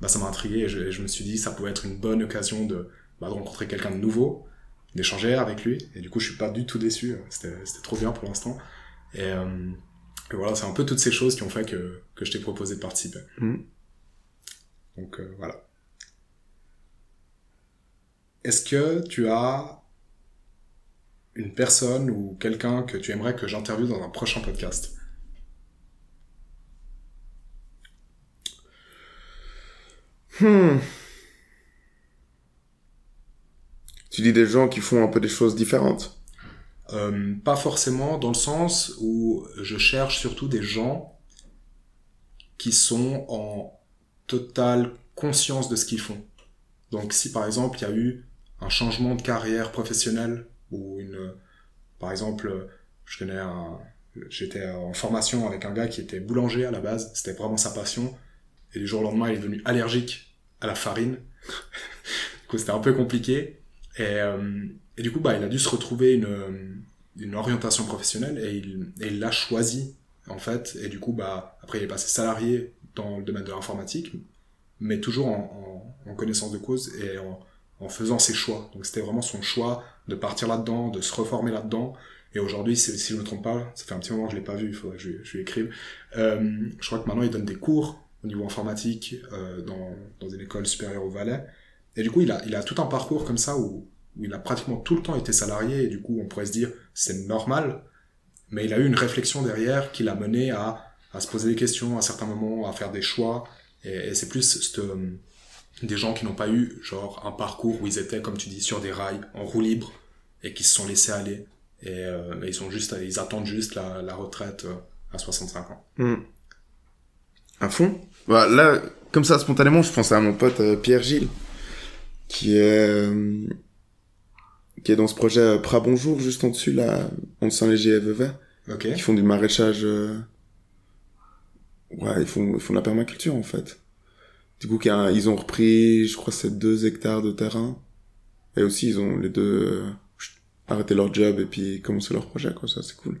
bah, ça m'a intrigué et je, et je me suis dit que ça pouvait être une bonne occasion de, bah, de rencontrer quelqu'un de nouveau, d'échanger avec lui. Et du coup, je suis pas du tout déçu. C'était, c'était trop bien pour l'instant. Et, euh, et voilà, c'est un peu toutes ces choses qui ont fait que, que je t'ai proposé de participer. Mmh. Donc, euh, voilà. Est-ce que tu as une personne ou quelqu'un que tu aimerais que j'interviewe dans un prochain podcast ? Hmm. Tu dis des gens qui font un peu des choses différentes ? Euh, pas forcément, dans le sens où je cherche surtout des gens qui sont en totale conscience de ce qu'ils font. Donc si par exemple il y a eu un changement de carrière professionnelle ou une, par exemple, je connais un, j'étais en formation avec un gars qui était boulanger à la base, c'était vraiment sa passion, et du jour au lendemain il est devenu allergique à la farine. Du coup c'était un peu compliqué, et, euh, et du coup bah il a dû se retrouver une, une orientation professionnelle, et il, et il l'a choisi en fait, et du coup bah après il est passé salarié dans le domaine de l'informatique, mais toujours en, en, en connaissance de cause et en, en faisant ses choix. Donc c'était vraiment son choix de partir là-dedans, de se reformer là-dedans. Et aujourd'hui, si, si je ne me trompe pas, ça fait un petit moment que je ne l'ai pas vu, il faudrait que je, je lui écrive. Euh, je crois que maintenant, il donne des cours au niveau informatique euh, dans, dans une école supérieure au Valais. Et du coup, il a, il a tout un parcours comme ça où, où il a pratiquement tout le temps été salarié. Et du coup, on pourrait se dire, c'est normal. Mais il a eu une réflexion derrière qui l'a mené à, à se poser des questions à certains moments, à faire des choix. Et c'est plus c'te, des gens qui n'ont pas eu genre un parcours où ils étaient, comme tu dis, sur des rails, en roue libre, et qui se sont laissés aller, et, euh, et ils sont juste, ils attendent juste la, la retraite euh, à soixante-cinq ans. Mmh. À fond. Bah, là, comme ça spontanément, je pensais à mon pote euh, Pierre Gilles, qui est euh, qui est dans ce projet euh, Pras Bonjour, juste en dessus là, entre Saint-Léger et Vevezane. Okay. Qui font du maraîchage. Euh... Ouais, ils font, ils font de la permaculture, en fait. Du coup, ils ont repris, je crois, c'est deux hectares de terrain. Et aussi, ils ont les deux euh, arrêté leur job et puis commencé leur projet, quoi. Ça, c'est cool.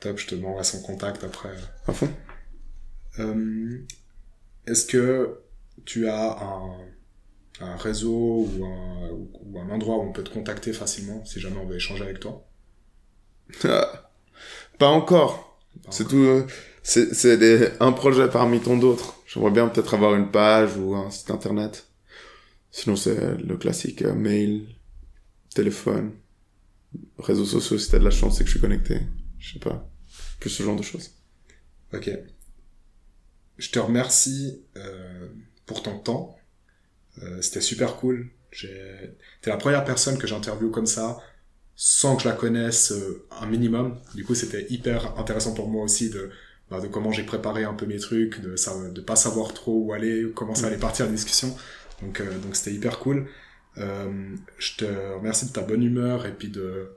Top, je te demanderai son contact après. À fond. Euh, est-ce que tu as un, un réseau ou un, ou un endroit où on peut te contacter facilement, si jamais on veut échanger avec toi? Pas encore. Pas c'est encore. Tout... Euh... C'est, c'est des, un projet parmi tant d'autres. J'aimerais bien peut-être avoir une page ou un site internet. Sinon, c'est le classique euh, mail, téléphone, réseaux sociaux, si t'as de la chance, c'est que je suis connecté. Je sais pas. Plus ce genre de choses. Ok. Je te remercie euh, pour ton temps. Euh, c'était super cool. J'ai... T'es la première personne que j'interviewe comme ça, sans que je la connaisse euh, un minimum. Du coup, c'était hyper intéressant pour moi aussi de... de comment j'ai préparé un peu mes trucs, de ça, de pas savoir trop où aller, comment ça allait partir la discussion. Donc, euh, donc c'était hyper cool. Euh, je te remercie de ta bonne humeur et puis de,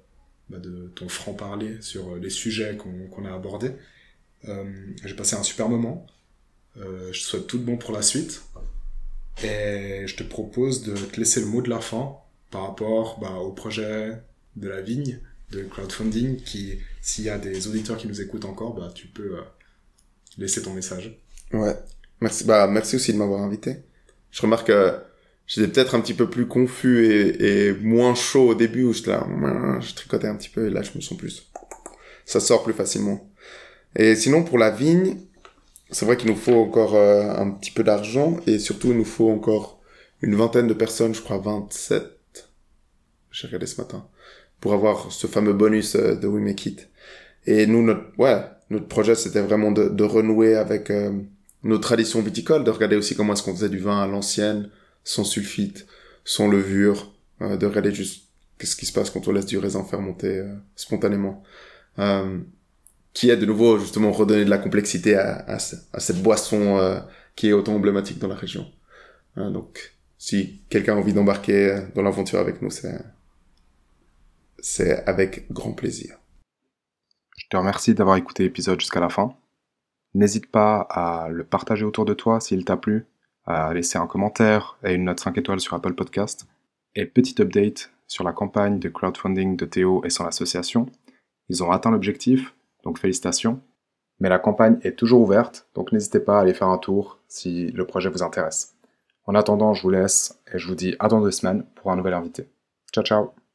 bah de ton franc-parler sur les sujets qu'on, qu'on a abordés. Euh, j'ai passé un super moment. Euh, je te souhaite tout de bon pour la suite. Et je te propose de te laisser le mot de la fin par rapport bah, au projet de la vigne, de crowdfunding, qui, s'il y a des auditeurs qui nous écoutent encore, bah, tu peux euh, laisser ton message. Ouais, merci, bah, merci aussi de m'avoir invité. Je remarque que j'étais peut-être un petit peu plus confus et, et moins chaud au début, où je, là, je tricotais un petit peu, et là je me sens plus... Ça sort plus facilement. Et sinon, pour la vigne... C'est vrai qu'il nous faut encore euh, un petit peu d'argent, et surtout il nous faut encore une vingtaine de personnes, je crois vingt-sept, j'ai regardé ce matin, pour avoir ce fameux bonus euh, de We Make It. Et nous, notre, ouais, notre projet, c'était vraiment de, de renouer avec euh, nos traditions viticoles, de regarder aussi comment est-ce qu'on faisait du vin à l'ancienne, sans sulfite, sans levure, euh, de regarder juste ce qui se passe quand on laisse du raisin fermenter euh, spontanément. Euh, qui est de nouveau justement redonner de la complexité à, à, à cette boisson euh, qui est autant emblématique dans la région. Hein, donc, si quelqu'un a envie d'embarquer dans l'aventure avec nous, c'est, c'est avec grand plaisir. Je te remercie d'avoir écouté l'épisode jusqu'à la fin. N'hésite pas à le partager autour de toi s'il t'a plu, à laisser un commentaire et une note cinq étoiles sur Apple Podcast. Et petit update sur la campagne de crowdfunding de Théo et son association. Ils ont atteint l'objectif. Donc félicitations, mais la campagne est toujours ouverte, donc n'hésitez pas à aller faire un tour si le projet vous intéresse. En attendant, je vous laisse et je vous dis à dans deux semaines pour un nouvel invité. Ciao ciao.